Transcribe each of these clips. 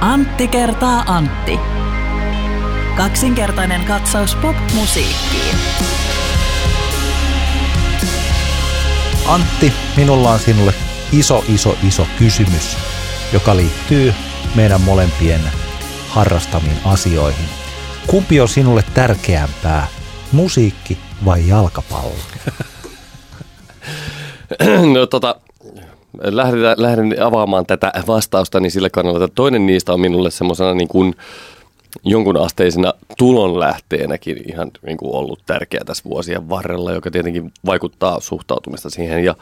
Antti kertaa Antti. Kaksinkertainen katsaus pop-musiikkiin. Antti, minulla on sinulle iso kysymys, joka liittyy meidän molempien harrastamiin asioihin. Kumpi on sinulle tärkeämpää, musiikki vai jalkapallo? No lähden avaamaan tätä vastaustani sillä kannalla, että toinen niistä on minulle semmoisena niin kuin jonkun asteisena tulonlähteenäkin ihan niin kuin ollut tärkeä tässä vuosien varrella, joka tietenkin vaikuttaa suhtautumista siihen. Ja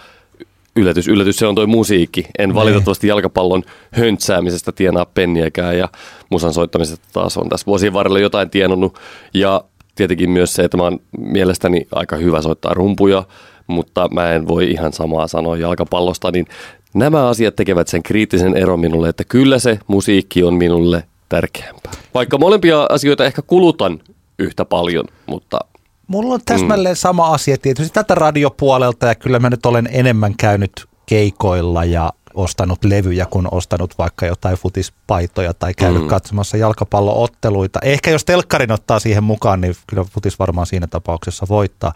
yllätys, se on toi musiikki. En valitettavasti jalkapallon höntsäämisestä tienaa penniäkään ja musan soittamisesta taas on tässä vuosien varrella jotain tienannut. Ja tietenkin myös se, että mä oon mielestäni aika hyvä soittaa rumpuja, mutta mä en voi ihan samaa sanoa jalkapallosta, niin nämä asiat tekevät sen kriittisen eron minulle, että kyllä se musiikki on minulle tärkeämpää. Vaikka molempia asioita ehkä kulutan yhtä paljon, mutta... Mulla on täsmälleen sama asia tietysti tätä radiopuolelta, ja kyllä mä nyt olen enemmän käynyt keikoilla ja ostanut levyjä, kun ostanut vaikka jotain futispaitoja tai käynyt katsomassa jalkapallootteluita. Ehkä jos telkkarin ottaa siihen mukaan, niin kyllä futis varmaan siinä tapauksessa voittaa.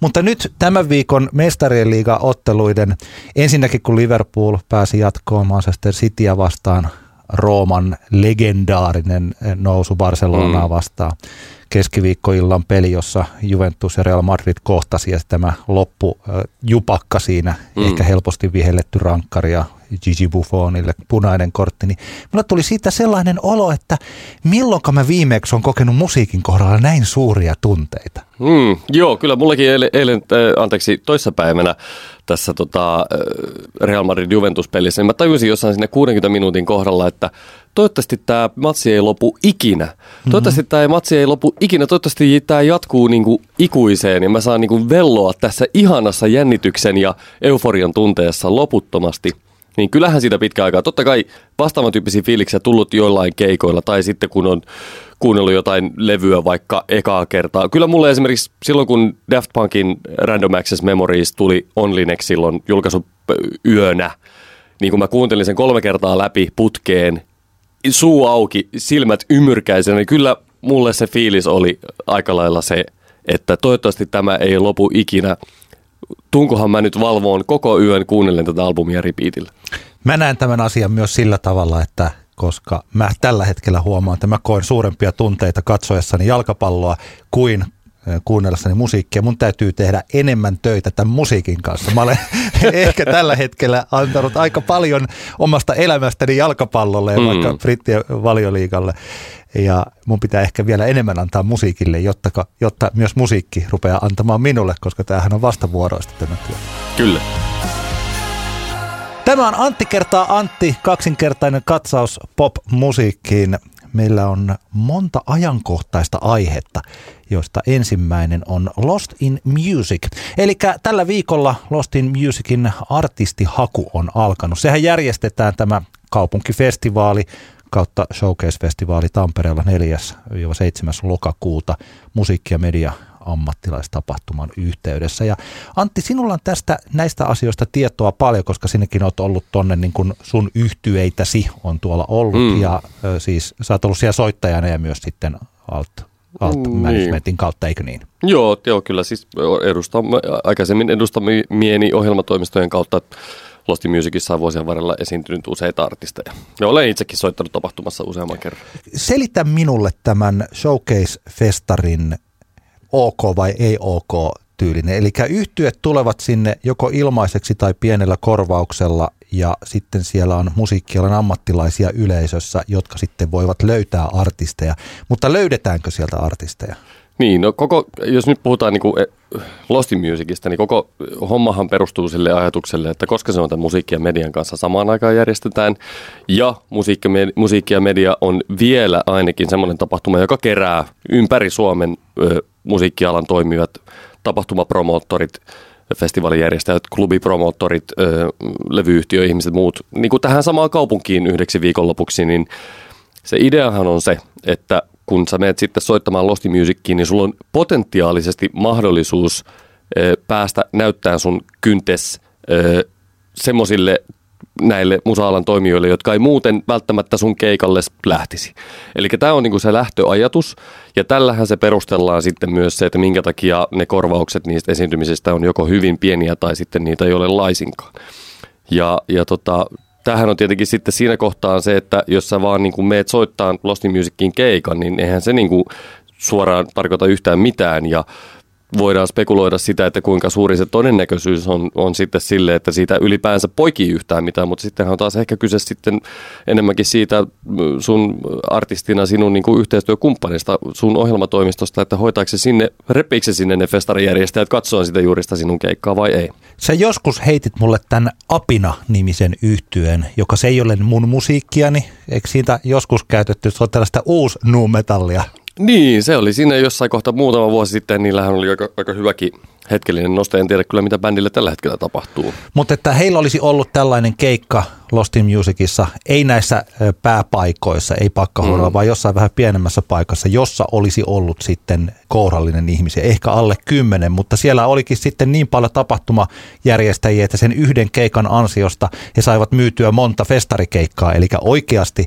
Mutta nyt tämän viikon Mestarien liigan otteluiden, ensinnäkin kun Liverpool pääsi jatkoon Manchester Cityä vastaan, Rooman legendaarinen nousu Barcelonaa vastaan, keskiviikkoillan peli, jossa Juventus ja Real Madrid kohtasi ja tämä loppujupakka siinä, ehkä helposti vihelletty rankkari ja Gigi Buffonille punainen kortti, niin mulla tuli siitä sellainen olo, että milloinka mä viimeksi on kokenut musiikin kohdalla näin suuria tunteita. Joo, kyllä mullakin toissapäivänä tässä Real Madrid-Juventus-pelissä, niin mä tajusin jossain siinä 60 minuutin kohdalla, että toivottavasti tämä matsi ei lopu ikinä. Toivottavasti tämä matsi ei lopu ikinä. Toivottavasti tämä jatkuu niinku ikuiseen ja mä saan niinku velloa tässä ihanassa jännityksen ja euforian tunteessa loputtomasti. Niin kyllähän siitä pitkä aikaa. Totta kai vastaavan tyyppisiä fiiliksiä tullut joillain keikoilla tai sitten kun on kuunnellut jotain levyä vaikka ekaa kertaa. Kyllä mulle esimerkiksi silloin, kun Daft Punkin Random Access Memories tuli onlineksi silloin julkaisuyönä, niin kun mä kuuntelin sen 3 kertaa läpi putkeen, suu auki, silmät ymmyrkäisenä, niin kyllä mulle se fiilis oli aika lailla se, että toivottavasti tämä ei lopu ikinä. Tunkohan mä nyt valvoon koko yön kuunnellen tätä albumia repeatillä. Mä näen tämän asian myös sillä tavalla, että koska mä tällä hetkellä huomaan, että mä koen suurempia tunteita katsoessani jalkapalloa kuin kuunnellessani musiikkia. Mun täytyy tehdä enemmän töitä tämän musiikin kanssa. Mä olen ehkä tällä hetkellä antanut aika paljon omasta elämästäni jalkapallolle ja vaikka brittien valioliigalle. Ja mun pitää ehkä vielä enemmän antaa musiikille, jotta myös musiikki rupeaa antamaan minulle, koska tämähän on vastavuoroista tämä työ. Kyllä. Tämä on Antti kertaa Antti, kaksinkertainen katsaus pop-musiikkiin. Meillä on monta ajankohtaista aihetta, joista ensimmäinen on Lost in Music. Eli tällä viikolla Lost in Musicin artistihaku on alkanut. Sehän järjestetään tämä kaupunkifestivaali kautta Showcase-festivaali Tampereella 4.–7. lokakuuta musiikki- ja media-ammattilaistapahtuman yhteydessä. Ja Antti, sinulla on näistä asioista tietoa paljon, koska sinnekin olet ollut tuonne, niin kuin sun yhtyeitä on tuolla ollut. Ja siis sä oot ollut siellä soittajana ja myös sitten alt-managementin kautta, eikö niin? Joo, kyllä siis edustamieni ohjelmatoimistojen kautta Lost in Musicissa on vuosien varrella esiintynyt useita artisteja. Ja olen itsekin soittanut tapahtumassa useamman kerran. Selitä minulle tämän Showcase-festarin OK vai ei OK tyylinen. Eli yhtyeet tulevat sinne joko ilmaiseksi tai pienellä korvauksella ja sitten siellä on musiikkialan ammattilaisia yleisössä, jotka sitten voivat löytää artisteja. Mutta löydetäänkö sieltä artisteja? Niin, no jos nyt puhutaan niinku Lost in Musicista, niin koko hommahan perustuu sille ajatukselle, että koska se on tämän musiikki ja median kanssa samaan aikaan järjestetään, ja musiikki ja media on vielä ainakin semmoinen tapahtuma, joka kerää ympäri Suomen musiikkialan toimijat, tapahtumapromoottorit, festivaalijärjestäjät, klubipromoottorit, levyyhtiöihmiset, muut, niin kuin tähän samaan kaupunkiin yhdeksi viikonlopuksi, niin se ideahan on se, että kun sä menet sitten soittamaan Lost in Musiciin, niin sulla on potentiaalisesti mahdollisuus päästä näyttämään sun kyntes semmoisille näille musaalan toimijoille, jotka ei muuten välttämättä sun keikalle lähtisi. Eli tämä on niinku se lähtöajatus, ja tällähän se perustellaan sitten myös se, että minkä takia ne korvaukset niistä esiintymisistä on joko hyvin pieniä tai sitten niitä ei ole laisinkaan. Tämähän on tietenkin sitten siinä kohtaa se, että jos sä vaan niinku meet soittaa Lost in Musicin keikan, niin eihän se niinku suoraan tarkoita yhtään mitään, ja voidaan spekuloida sitä, että kuinka suuri se todennäköisyys on sitten sille, että siitä ylipäänsä poikii yhtään mitään, mutta sittenhän on taas ehkä kyse sitten enemmänkin siitä sun artistina, sinun niin kuin yhteistyökumppanista, sun ohjelmatoimistosta, että hoitaako se sinne, repiikö se sinne ne festarijärjestäjät katsoa sitä juurista sinun keikkaa vai ei. Sä joskus heitit mulle tämän Apina-nimisen yhtyeen, joka se ei ole mun musiikkiani, eikö siitä joskus käytetty, se on tällaista uusi nu-metallia? Niin, se oli siinä jossain kohtaa muutama vuosi sitten, niillähän oli aika hyväkin hetkellinen noste, en tiedä kyllä mitä bändille tällä hetkellä tapahtuu. Mutta että heillä olisi ollut tällainen keikka Lost in Musicissa, ei näissä pääpaikoissa, ei pakkahuoneella, vaan jossain vähän pienemmässä paikassa, jossa olisi ollut sitten kourallinen ihmisiä, ehkä alle 10, mutta siellä olikin sitten niin paljon tapahtumajärjestäjiä, että sen yhden keikan ansiosta he saivat myytyä monta festarikeikkaa, eli oikeasti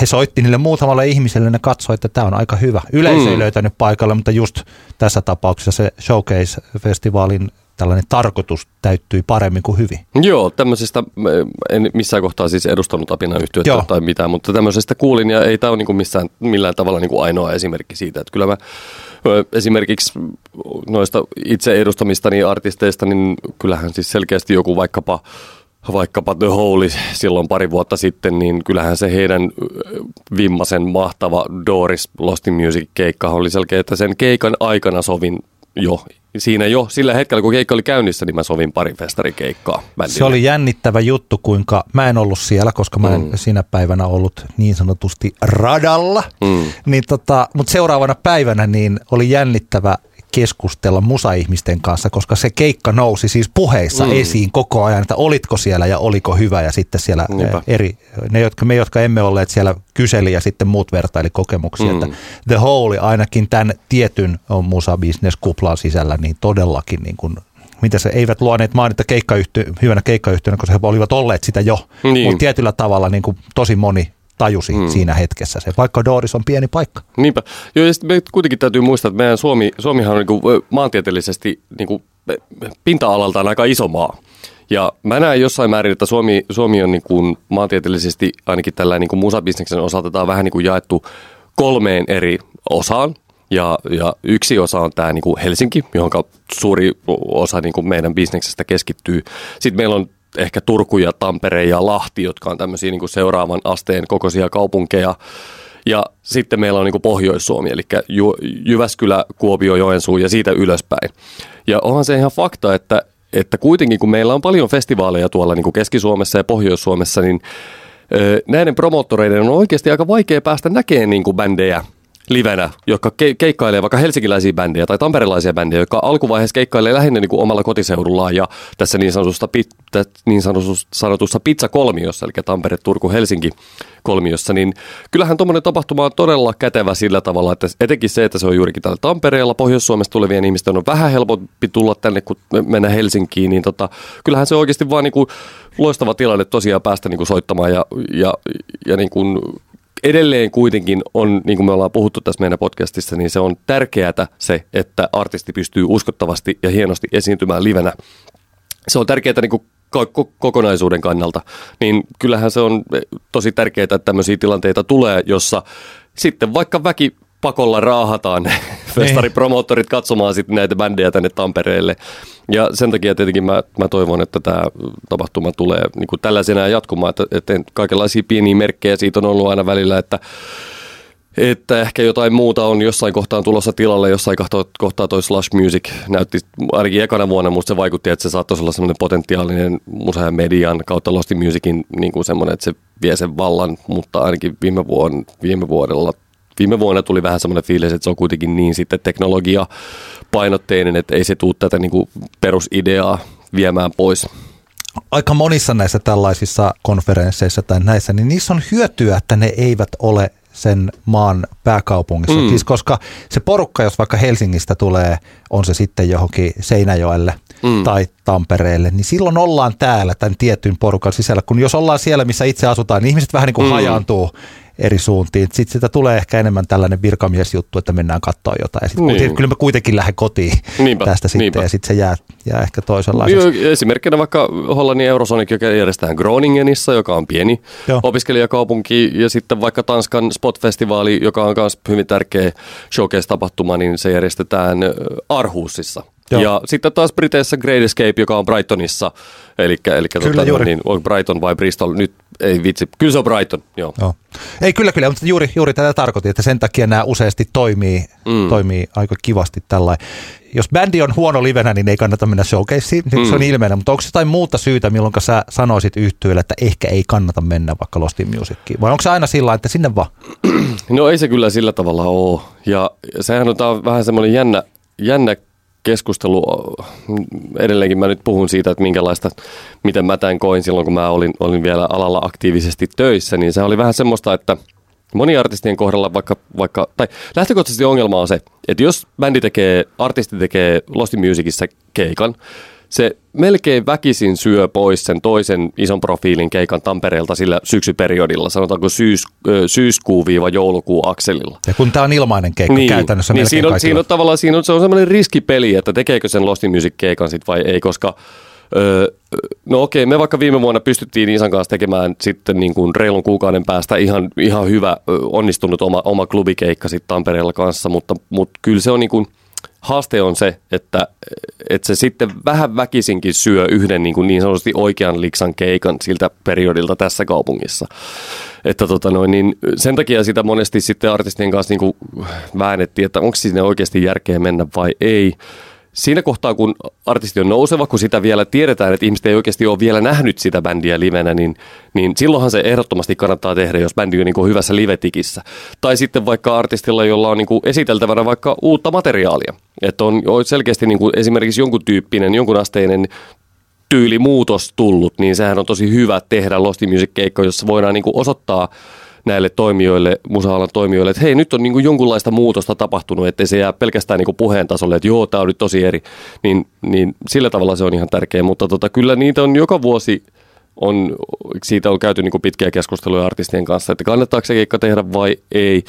he soitti niille muutamalle ihmiselle ja ne katsoi, että tämä on aika hyvä. Yleisö ei löytänyt paikalle, mutta just tässä tapauksessa se Showcase-festivaalin tällainen tarkoitus täyttyi paremmin kuin hyvin. Joo, tämmöisestä, en missään kohtaa siis edustanut Apina-yhtiötä tai mitään, mutta tämmöisestä kuulin, ja ei tämä ole niinku millään tavalla niinku ainoa esimerkki siitä. Että kyllä mä esimerkiksi noista itse edustamistani artisteista, niin kyllähän siis selkeästi joku vaikkapa The Holy silloin pari vuotta sitten, niin kyllähän se heidän vimmaisen mahtava Doris Lost in Music-keikka oli selkeä, että sen keikan aikana sovin jo sillä hetkellä, kun keikka oli käynnissä, niin mä sovin pari festarikeikkaa bändille. Se oli jännittävä juttu, kuinka mä en ollut siellä, koska mä en sinä päivänä ollut niin sanotusti radalla, niin mutta seuraavana päivänä niin oli jännittävä keskustella musaihmisten kanssa, koska se keikka nousi siis puheissa esiin koko ajan, että olitko siellä ja oliko hyvä, ja sitten siellä jotka emme olleet siellä, kyseli ja sitten muut vertaili kokemuksia, että The Holy ainakin tämän tietyn musabisneskuplan sisällä niin todellakin niin kuin, mitä se eivät luoneet mainita hyvänä keikkayhtiönä, koska he olivat olleet sitä jo, mutta tietyllä tavalla niin kuin tosi moni tajusi siinä hetkessä se, vaikka Doris on pieni paikka. Niinpä. Joo, ja sitten kuitenkin täytyy muistaa, että meidän Suomihan on niinku maantieteellisesti niinku pinta-alaltaan aika iso maa. Ja mä näen jossain määrin, että Suomi on niinku maantieteellisesti ainakin tällä niinku musabisneksen osalta, tämä on vähän niinku jaettu kolmeen eri osaan. Ja yksi osa on tämä niinku Helsinki, johon suuri osa niinku meidän bisneksestä keskittyy. Sitten meillä on ehkä Turku ja Tampere ja Lahti, jotka on tämmöisiä niin kuin seuraavan asteen kokoisia kaupunkeja. Ja sitten meillä on niin kuin Pohjois-Suomi, eli Jyväskylä, Kuopio, Joensuu ja siitä ylöspäin. Ja onhan se ihan fakta, että kuitenkin kun meillä on paljon festivaaleja tuolla niin kuin Keski-Suomessa ja Pohjois-Suomessa, niin näiden promoottoreiden on oikeasti aika vaikea päästä näkemään niin kuin bändejä livenä, jotka keikkailee vaikka helsinkiläisiä bändejä tai tamperelaisia bändejä, jotka alkuvaiheessa keikkailee lähinnä niin kuin omalla kotiseudullaan ja tässä niin sanotussa pizzakolmiossa, eli Tampere, Turku, Helsinki kolmiossa, niin kyllähän tuommoinen tapahtuma on todella kätevä sillä tavalla, että etenkin se, että se on juurikin täällä Tampereella, Pohjois-Suomessa tulevien ihmisten on vähän helpompi tulla tänne kuin mennä Helsinkiin, niin kyllähän se oikeasti vaan niin kuin loistava tilanne tosiaan päästä niin kuin soittamaan ja niin kuin edelleen kuitenkin on, niin kuin me ollaan puhuttu tässä meidän podcastissa, niin se on tärkeää se, että artisti pystyy uskottavasti ja hienosti esiintymään livenä. Se on tärkeää niin kuin kokonaisuuden kannalta. Niin kyllähän se on tosi tärkeää, että tämmöisiä tilanteita tulee, jossa sitten vaikka väkipakolla raahataan festaripromoottorit katsomaan sitten näitä bändejä tänne Tampereelle. Ja sen takia tietenkin mä toivon, että tämä tapahtuma tulee niin kuin tällaisena jatkumaan, että kaikenlaisia pieniä merkkejä siitä on ollut aina välillä, että ehkä jotain muuta on jossain kohtaan tulossa tilalle, jossain kohtaa toi Slash Music näytti ainakin ekana vuonna, mutta se vaikutti, että se saattaisi olla semmoinen potentiaalinen musa ja median kautta Lost in Musicin niin kuin semmoinen, että se vie sen vallan, mutta ainakin viime vuonna tuli vähän semmoinen fiilis, että se on kuitenkin niin sitten teknologiapainotteinen, että ei se tule tätä niin kuin perusideaa viemään pois. Aika monissa näissä tällaisissa konferensseissa tai näissä, niin niissä on hyötyä, että ne eivät ole sen maan pääkaupungissa. Siis koska se porukka, jos vaikka Helsingistä tulee, on se sitten johonkin Seinäjoelle – tai Tampereelle, niin silloin ollaan täällä tämän tietyn porukan sisällä. Kun jos ollaan siellä, missä itse asutaan, niin ihmiset vähän niin kuin hajaantuu eri suuntiin. Sitten sitä tulee ehkä enemmän tällainen virkamiesjuttu, että mennään katsoa jotain. Ja sit kyllä me kuitenkin lähden kotiin tästä sitten ja sitten se jää ehkä toisenlaiseksi. Esimerkkinä vaikka Hollannin Eurosonic, joka järjestetään Groningenissa, joka on pieni opiskelijakaupunki. Ja sitten vaikka Tanskan Spot-festivaali, joka on myös hyvin tärkeä showcase-tapahtuma, niin se järjestetään Aarhusissa. Joo. Ja sitten taas Briteissä Great Escape, joka on Brightonissa, eli niin, on Brighton vai Bristol, nyt ei vitsi, kyllä se on Brighton, joo. Ei kyllä, mutta juuri tätä tarkoitin, että sen takia nämä useasti toimii aika kivasti tällainen. Jos bändi on huono livenä, niin ei kannata mennä showcaseen, se on ilmeinen, mutta onko jotain muuta syytä, milloin sä sanoisit yhtyeelle, että ehkä ei kannata mennä vaikka Lost in Musiciin, vai onko se aina sillä, että sinne vaan? No ei se kyllä sillä tavalla ole, ja sehän on vähän semmoinen jännä keskustelu, edelleenkin mä nyt puhun siitä, että miten mä tämän koin silloin, kun mä olin vielä alalla aktiivisesti töissä, niin se oli vähän semmoista, että moni artistien kohdalla vaikka tai lähtökohtaisesti ongelma on se, että jos artisti tekee Lost in Musicissa keikan, se melkein väkisin syö pois sen toisen ison profiilin keikan Tampereelta sillä syksyperiodilla, sanotaanko syyskuu-joulukuu akselilla. Ja kun tämä on ilmainen keikka käytännössä melkein siinä on tavallaan se on sellainen riskipeli, että tekeekö sen Lost in Music keikan sit vai ei, koska me vaikka viime vuonna pystyttiin Isan kanssa tekemään sitten niin kuin reilun kuukauden päästä ihan hyvä onnistunut oma klubikeikka sitten Tampereella kanssa, mutta kyllä se on niin kuin haaste on se, että se sitten vähän väkisinkin syö yhden niin sanotusti oikean liksan keikan siltä periodilta tässä kaupungissa. Että niin sen takia sitä monesti sitten artistien kanssa niin kuin väännettiin, että onko sinne oikeasti järkeä mennä vai ei. Siinä kohtaa, kun artisti on nouseva, kun sitä vielä tiedetään, että ihmiset ei oikeasti ole vielä nähnyt sitä bändiä livenä, niin silloinhan se ehdottomasti kannattaa tehdä, jos bändi on niin kuin hyvässä livetikissä. Tai sitten vaikka artistilla, jolla on niin kuin esiteltävänä vaikka uutta materiaalia. Että on selkeästi niin kuin esimerkiksi jonkun asteinen tyylimuutos tullut, niin sehän on tosi hyvä tehdä Lost in Music-keikko, jossa voidaan niin kuin osoittaa näille toimijoille, musa-alan toimijoille, että hei, nyt on niin kuin jonkunlaista muutosta tapahtunut, ettei se jää pelkästään niin kuin puheen tasolle, että joo, tämä on nyt tosi eri, niin sillä tavalla se on ihan tärkeä, mutta kyllä niitä on joka vuosi, siitä on käyty niin kuin pitkiä keskusteluja artistien kanssa, että kannattaako se keikka tehdä vai ei,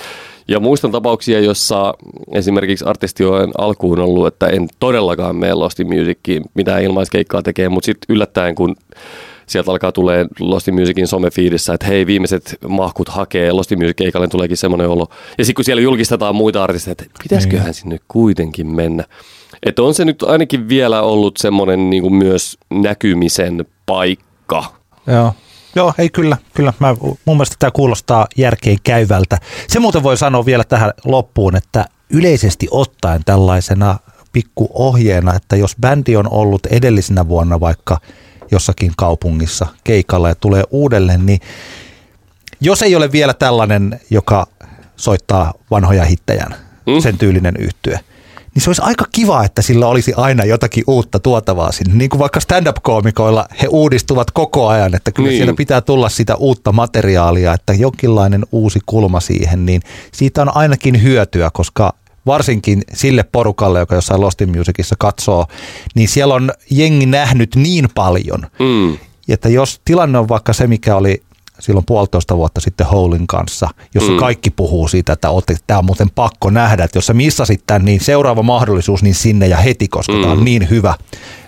ja muistan tapauksia, jossa esimerkiksi artisti on alkuun ollut, että en todellakaan mene Lost in Musiciin, mitään ilmaiskeikkaa tekee, mutta sitten yllättäen, kun sieltä alkaa tulee Lost in Musicin somefiidissä, että hei, viimeiset mahkut hakee, Lost in Music keikalle tuleekin semmoinen olo. Ja sitten kun siellä julkistetaan muita artisteja, että pitäisiköhän sinne kuitenkin mennä. Että on se nyt ainakin vielä ollut semmoinen niin kuin myös näkymisen paikka. Joo, ei kyllä. Mun mielestä tämä kuulostaa järkeen käyvältä. Se muuten voi sanoa vielä tähän loppuun, että yleisesti ottaen tällaisena pikkuohjeena, että jos bändi on ollut edellisenä vuonna vaikka jossakin kaupungissa keikalla ja tulee uudelleen, niin jos ei ole vielä tällainen, joka soittaa vanhoja hittejän, sen tyylinen yhtye, niin se olisi aika kiva, että sillä olisi aina jotakin uutta tuotavaa sinne. Niin kuin vaikka stand-up-koomikoilla he uudistuvat koko ajan, että kyllä siellä pitää tulla sitä uutta materiaalia, että jonkinlainen uusi kulma siihen, niin siitä on ainakin hyötyä, koska varsinkin sille porukalle, joka jossain Lost in Musicissa katsoo, niin siellä on jengi nähnyt niin paljon, että jos tilanne on vaikka se, mikä oli silloin 1,5 vuotta sitten Houlin kanssa, jossa kaikki puhuu siitä, että tämä on muuten pakko nähdä, että jos sä missasit tämän, niin seuraava mahdollisuus niin sinne ja heti, koska tämä on niin hyvä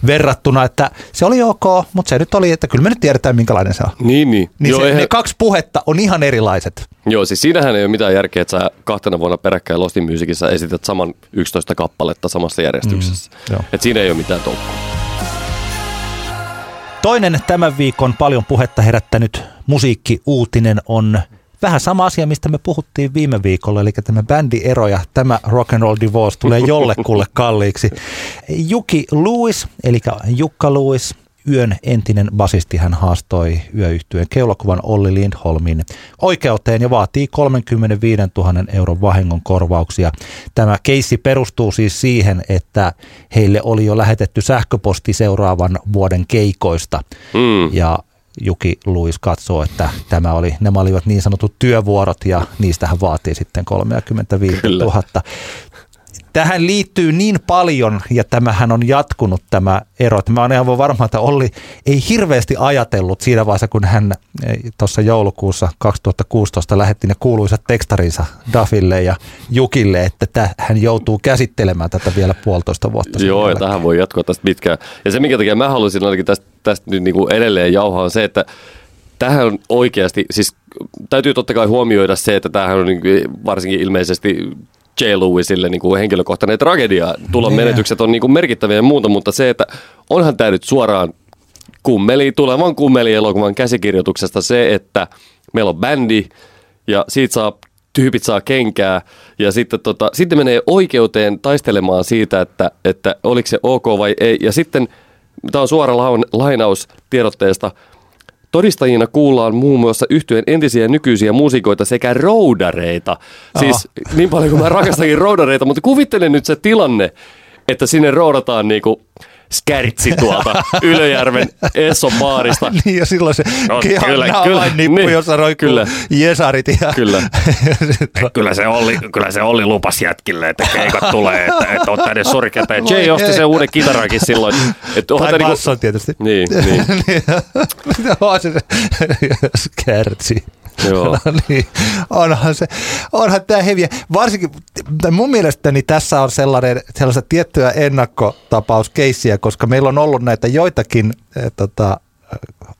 verrattuna, että se oli ok, mutta se nyt oli, että kyllä me nyt tiedetään, minkälainen se on. Niin. Ne kaksi puhetta on ihan erilaiset. Joo, siis siinähän ei ole mitään järkeä, että sä 2 vuonna peräkkäin Lost in Musicissa esität saman 11 kappaletta samassa järjestyksessä. Että siinä ei ole mitään tolkkua. Toinen tämän viikon paljon puhetta herättänyt musiikkiuutinen on vähän sama asia, mistä me puhuttiin viime viikolla, eli tämä bändiero ja tämä rock and roll divorce tulee jollekulle kalliiksi. Jukka Lewis, eli Jukka Lewis, Yön entinen basisti, hän haastoi Yö-yhtyeen keulakuvan Olli Lindholmin oikeuteen ja vaatii 35 000 euron vahingonkorvauksia. Tämä keissi perustuu siis siihen, että heille oli jo lähetetty sähköposti seuraavan vuoden keikoista ja Jukka Lewis katsoo, että nämä olivat niin sanotut työvuorot ja niistä hän vaatii sitten 35 000. Tähän liittyy niin paljon, ja tämähän on jatkunut tämä ero. Mä oon ihan varma, että Olli ei hirveästi ajatellut siinä vaiheessa, kun hän tuossa joulukuussa 2016 lähetti ne kuuluisat tekstarinsa Dafille ja Jukille, että hän joutuu käsittelemään tätä vielä 1,5 vuotta. Joo, ja tähän voi jatkoa tästä pitkään. Ja se, minkä takia mä haluaisin ainakin tästä nyt niin kuin edelleen jauhaa, on se, että tähän oikeasti, siis täytyy totta kai huomioida se, että tämähän on niin varsinkin ilmeisesti J. Lewisille niin kuin henkilökohtainen tragedia. Tulon menetykset on niin kuin merkittäviä ja muuta, mutta se, että onhan tämä nyt suoraan tulevan Kummeli-elokuvan käsikirjoituksesta se, että meillä on bändi ja siitä tyypit saa kenkää ja sitten menee oikeuteen taistelemaan siitä, että oliko se ok vai ei. Ja sitten, tämä on suora lainaus tiedotteesta, todistajina kuullaan muun muassa yhtyeen entisiä ja nykyisiä muusikoita sekä roudareita. Siis niin paljon kuin mä rakastankin roudareita, mutta kuvittelen nyt se tilanne, että sinne roudataan niinku skärtsi tuolta Ylöjärven Esson baarista. Niin ja silloin se kehannaavain nippu, niin, jossa roikkuu jesarit. Ja kyllä se Olli lupasi jätkille, että keikat tulee, että ottaa edes sorkeata. Ja Jay osti sen uuden kitarankin silloin. Tai basson tietysti. Niin. Skärtsi. Joo. No niin, onhan tämä heviä. Varsinkin mun mielestäni tässä on sellaista tiettyä ennakkotapauskeissiä, koska meillä on ollut näitä joitakin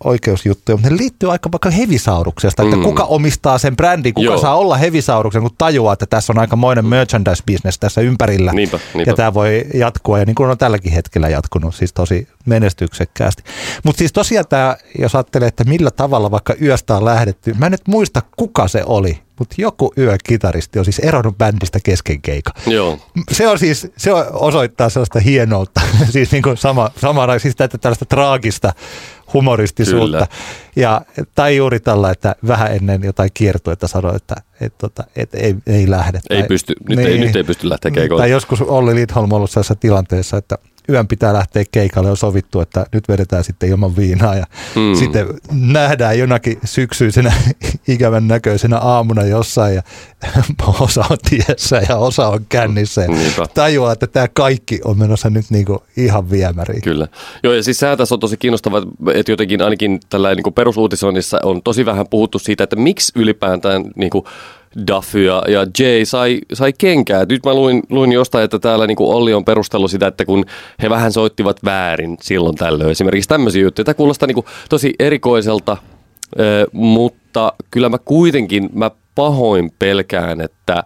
oikeusjuttuja, mutta ne liittyy aika vaikka hevisauruksesta, että kuka omistaa sen brändin, kuka saa olla hevisauruksen, kun tajuaa, että tässä on aikamoinen merchandise-business tässä ympärillä. Niinpä. Ja tämä voi jatkua, ja niin kuin on tälläkin hetkellä jatkunut, siis tosi menestyksekkäästi. Mutta siis tosiaan tämä, jos ajattelee, että millä tavalla vaikka Yöstä on lähdetty, mä en nyt muista, kuka se oli, mutta joku Yö-kitaristi on siis eronnut bändistä kesken keikan. Joo. Se osoittaa sellaista hienoutta, siis niin kuin samana, siis tällaista traagista humoristisuutta. Kyllä. Ja, tai juuri tällä, että vähän ennen jotain kiertuetta sanoi, että ei lähde. Nyt ei pysty lähteä keikolle. Tai joskus Olli Lindholm on ollut sellaisessa tilanteessa, että Yön pitää lähteä keikalle, on sovittu, että nyt vedetään sitten ilman viinaa ja sitten nähdään jonakin syksyisenä ikävän näköisenä aamuna jossain ja osa on tiessä ja osa on kännissä ja tajuaa, että tämä kaikki on menossa nyt niinku ihan viemäriin. Kyllä. Joo ja siis sehän tässä on tosi kiinnostavaa, että jotenkin ainakin tällä niinku perusuutisoinnissa on tosi vähän puhuttu siitä, että miksi ylipäätään niinku Duff ja Jay sai kenkää. Nyt mä luin jostain, että täällä niin kuin Olli on perustellut sitä, että kun he vähän soittivat väärin silloin tällöin. Esimerkiksi tämmöisiä juttuja. Tämä kuulostaa niin kuin tosi erikoiselta, mutta kyllä mä pahoin pelkään, että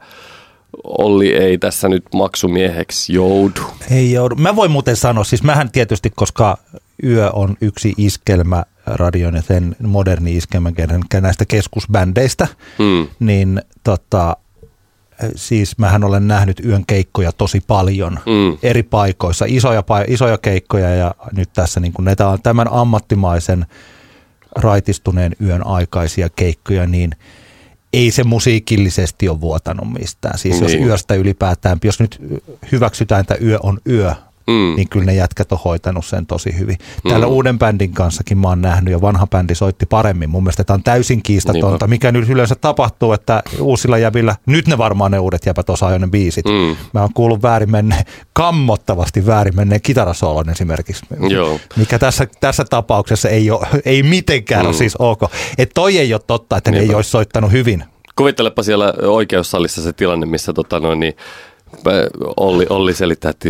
Olli ei tässä nyt maksumieheksi joudu. Ei joudu. Mä voin muuten sanoa, siis mähän tietysti, koska Yö on yksi iskelmä radion ja sen moderni iskelmäkerran näistä keskusbändeistä, niin siis mähän olen nähnyt Yön keikkoja tosi paljon eri paikoissa, isoja keikkoja ja nyt tässä niin kun näitä on tämän ammattimaisen raitistuneen Yön aikaisia keikkoja, niin ei se musiikillisesti ole vuotanut mistään. Siis jos Yöstä ylipäätään, jos nyt hyväksytään, että Yö on Yö, niin kyllä ne jätkät on hoitanut sen tosi hyvin. Täällä uuden bändin kanssakin mä oon nähnyt ja vanha bändi soitti paremmin. Mun mielestä tämä on täysin kiistatonta, mikä nyt yleensä tapahtuu, että uusilla jäbillä, nyt ne varmaan ne uudet jäbät osaa jo ne biisit. Mä oon kuullut kammottavasti väärin menneen kitarasoolon esimerkiksi, mikä tässä tapauksessa ei mitenkään ole siis ok. Että toi ei ole totta, että ne ei olisi soittanut hyvin. Kuvittelepa siellä oikeussalissa se tilanne, missä Olli selittää, että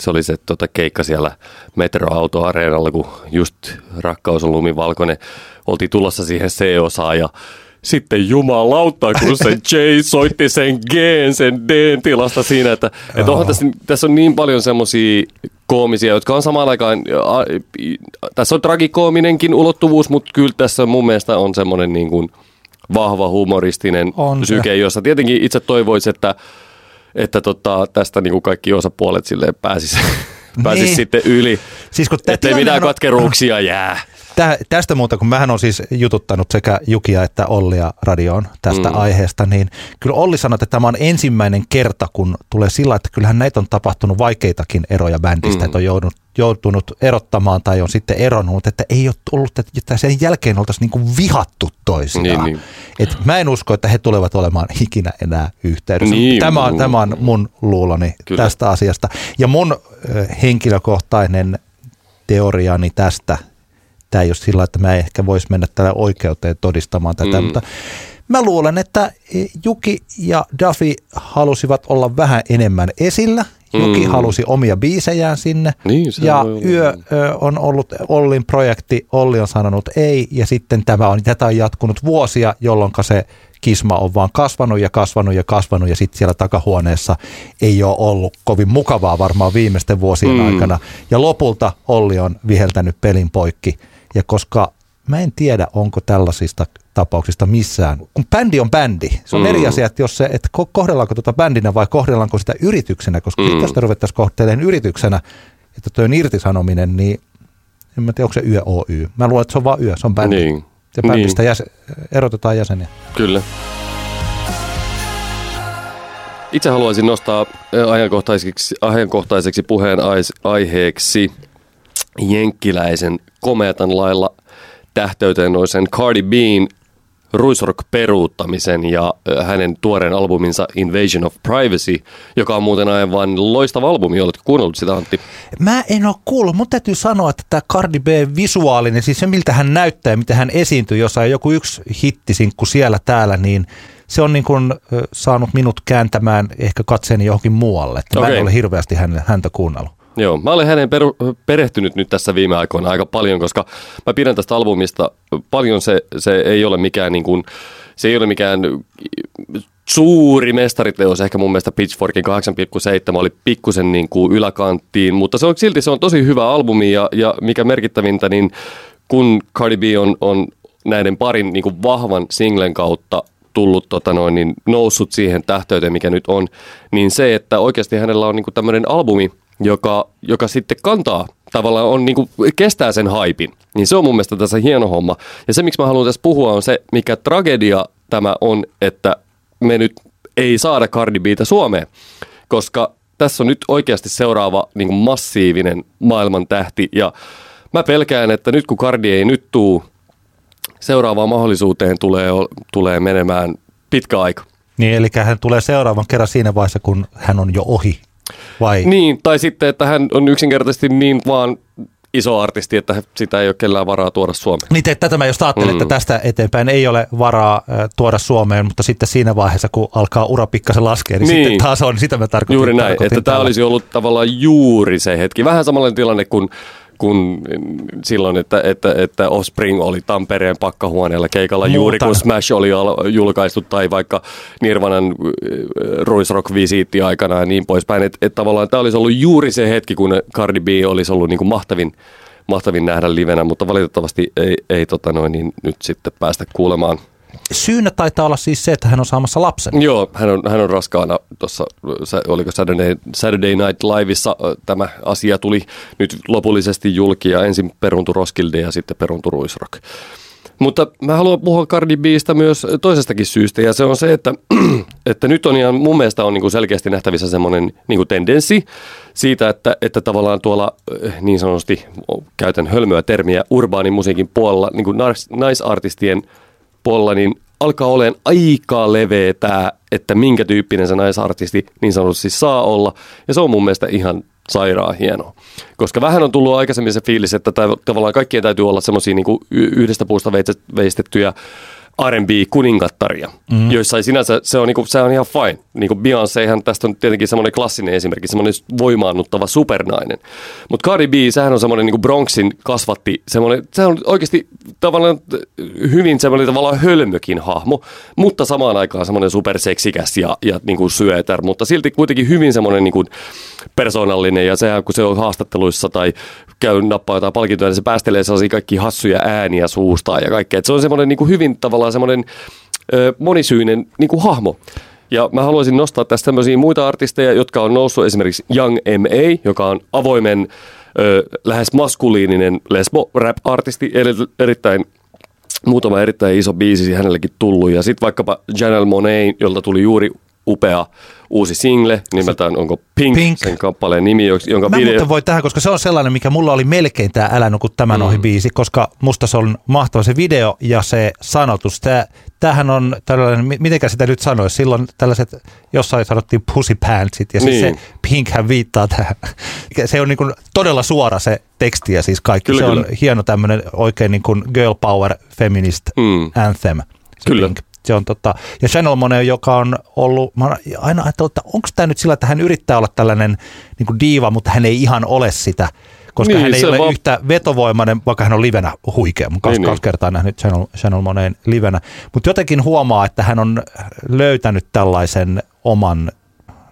se oli se keikka siellä Metroauto Areenalla, kun just Rakkaus on lumivalkoinen. Oltiin tulossa siihen C-osaan ja sitten jumalauta, kun se Jay soitti sen G:n, sen D:n tilasta siinä, että onhan tässä on niin paljon semmoisia koomisia, jotka on samaan aikaan, tässä on tragikoominenkin ulottuvuus, mutta kyllä tässä mun mielestä on semmoinen niin kuin vahva humoristinen syke, jossa tietenkin itse toivoisi, että tästä niin kuin kaikki osapuolet silleen pääsisi sitten yli, siis ettei mitään katkeruuksia jää. Tästä muuta, kun mähän on siis jututtanut sekä Jukia että Ollia radioon tästä aiheesta, niin kyllä Olli sanoi, että tämä on ensimmäinen kerta, kun tulee sillä, että kyllähän näitä on tapahtunut vaikeitakin eroja bändistä, että on joutunut erottamaan tai on sitten eronnut, mutta että ei ole tullut, että sen jälkeen oltaisiin niin kuin vihattu toisiaan. Niin. Et mä en usko, että he tulevat olemaan ikinä enää yhteydessä. Niin. Tämä on mun luuloni kyllä tästä asiasta. Ja mun henkilökohtainen teoriani tästä, tämä ei ole sillä, että mä ehkä voisi mennä tällä oikeuteen todistamaan tätä, mutta mä luulen, että Juki ja Duffy halusivat olla vähän enemmän esillä. Juki halusi omia biisejään sinne, niin, ja Yö on ollut Ollin projekti, Olli on sanonut ei, ja sitten tätä on jatkunut vuosia, jolloin se kisma on vaan kasvanut, ja sitten siellä takahuoneessa ei ole ollut kovin mukavaa varmaan viimeisten vuosien aikana, ja lopulta Olli on viheltänyt pelin poikki, ja koska mä en tiedä, onko tällaisista tapauksista missään. Kun bändi on bändi. Se on eri asia, että jos se, että kohdellaanko tuota bändinä vai kohdellaanko sitä yrityksenä, koska jos sitä ruvettaisiin kohtelemaan yrityksenä, että toi on irtisanominen, niin en mä tiedä, onko se Yö Oy. Mä luulen, että se on vaan Yö, se on bändi. Niin. Ja bändistä erotetaan jäseniä. Kyllä. Itse haluaisin nostaa ajankohtaiseksi puheenaiheeksi jenkkiläisen kometan lailla tähteyteen noisen Cardi B:n Ruisrock-peruuttamisen ja hänen tuoreen albuminsa Invasion of Privacy, joka on muuten aivan loistava albumi. Oletko kuunnellut sitä, Antti? Mä en ole kuullut. Mun täytyy sanoa, että tämä Cardi B visuaalinen, siis se miltä hän näyttää ja miten hän esiintyy, jos on joku yksi hittisinkku siellä täällä, niin se on niin kuin saanut minut kääntämään ehkä katseeni johonkin muualle. Että okay. Mä en ole hirveästi häntä kuunnellut. Joo, mä olen hänen perehtynyt nyt tässä viime aikoina aika paljon, koska mä pidän tästä albumista paljon. Se ei ole mikään niin kuin, se ei ole mikään suuri mestariteos, ehkä mun mielestä Pitchforkin 8,7 oli pikkusen niin kuin yläkanttiin, mutta se on tosi hyvä albumi ja mikä merkittävintä, niin kun Cardi B on näiden parin niin kuin vahvan singlen kautta tullut noussut siihen tähteyteen, mikä nyt on, niin se, että oikeasti hänellä on niin kuin tämmöinen albumi, joka sitten kantaa, tavallaan on, niin kuin, kestää sen haipin. Niin se on mun mielestä tässä hieno homma. Ja se, miksi mä haluan tässä puhua, on se, mikä tragedia tämä on, että me nyt ei saada Cardi B:tä Suomeen. Koska tässä on nyt oikeasti seuraava niin kuin massiivinen maailmantähti. Ja mä pelkään, että nyt kun Cardi ei nyt tuu, seuraavaan mahdollisuuteen tulee menemään pitkä aika. Niin, eli hän tulee seuraavan kerran siinä vaiheessa, kun hän on jo ohi. Vai? Niin, tai sitten, että hän on yksinkertaisesti niin vaan iso artisti, että sitä ei ole kellään varaa tuoda Suomeen. Niin, tätä mä just ajattelin, että tästä eteenpäin ei ole varaa tuoda Suomeen, mutta sitten siinä vaiheessa, kun alkaa ura pikkasen laskea, niin sitten taas on, niin sitä mä tarkoitin. Juuri näin, että tämä olisi ollut tavallaan juuri se hetki. Vähän samanlainen tilanne kuin silloin, että Offspring oli Tampereen pakkahuoneella keikalla juuri kun Smash oli julkaistu, tai vaikka Nirvanan Ruisrock-visiitti aikana ja niin poispäin. Että tavallaan tämä olisi ollut juuri se hetki, kun Cardi B olisi ollut niin kuin mahtavin nähdä livenä, mutta valitettavasti ei nyt sitten päästä kuulemaan. Syynä taitaa olla siis se, että hän on saamassa lapsen. Joo, hän on raskaana tuossa, oliko Saturday Night Liveissa tämä asia tuli nyt lopullisesti julki ja ensin peruntui Roskilde ja sitten peruntui Ruisrock. Mutta mä haluan puhua Cardi B:stä myös toisestakin syystä ja se on se, että nyt on ihan mun mielestä on niinku selkeästi nähtävissä semmoinen niinku tendenssi siitä, että tavallaan tuolla niin sanotusti, käytän hölmöä termiä, urbaanimusiikin puolella niinku naisartistien puolella, niin alkaa olemaan aika leveä tämä, että minkä tyyppinen se naisartisti niin sanotusti saa olla. Ja se on mun mielestä ihan sairaan hienoa. Koska vähän on tullut aikaisemmin se fiilis, että tavallaan kaikkien täytyy olla semmoisia niin kuin yhdestä puusta veistettyjä R&B-kuningattaria, joissa ei sinänsä, se on ihan fine. Niin kuin Beyoncéhan tästä on tietenkin semmoinen klassinen esimerkki, semmoinen voimaannuttava supernainen. Mutta Cardi B, sehän on semmoinen niin kuin Bronxin kasvatti, sehän on oikeasti tavallaan hyvin semmoinen tavallaan hölmökin hahmo, mutta samaan aikaan semmoinen superseksikäs ja niin kuin syötär, mutta silti kuitenkin hyvin semmoinen niin kuin persoonallinen, ja sehän kun se on haastatteluissa tai käy nappaa jotain palkintoja, niin se päästelee sellaisia kaikki hassuja ääniä suustaan ja kaikkea. Et se on semmoinen niin kuin hyvin tavallaan semmoinen monisyinen niin kuin hahmo. Ja mä haluaisin nostaa tästä tämmöisiä muita artisteja, jotka on noussut, esimerkiksi Young M.A., joka on avoimen lähes maskuliininen lesbo-rap-artisti, erittäin muutama erittäin iso biisi hänellekin tullut. Ja sitten vaikkapa Janelle Monae, jolta tuli juuri upea uusi single, nimeltään onko Pink. Sen kappaleen nimi, jonka video... Mä muuten voi tähän, koska se on sellainen, mikä mulla oli melkein tää Älä nuku tämän ohi biisi, koska musta se on mahtava se video ja se sanotus. Tämähän on tällainen, mitenkä sitä nyt sanoisi, silloin tällaiset, jossain sanottiin pussy pantsit ja siis se Pinkhän viittaa tähän. Se on niin kuin todella suora se teksti ja siis kaikki. Kyllä, se on hieno tämmöinen oikein niin kuin girl power feminist anthem. Kyllä. Pink. Se on ja Janelle Monae, joka on ollut, mä aina ajattelin, että onko tämä nyt sillä, että hän yrittää olla tällainen niin kuin diiva, mutta hän ei ihan ole sitä, koska hän ei ole yhtä vetovoimainen, vaikka hän on livenä huikea. Mä kaksi kertaa nähnyt Janelle Monaen livenä, mutta jotenkin huomaa, että hän on löytänyt tällaisen oman,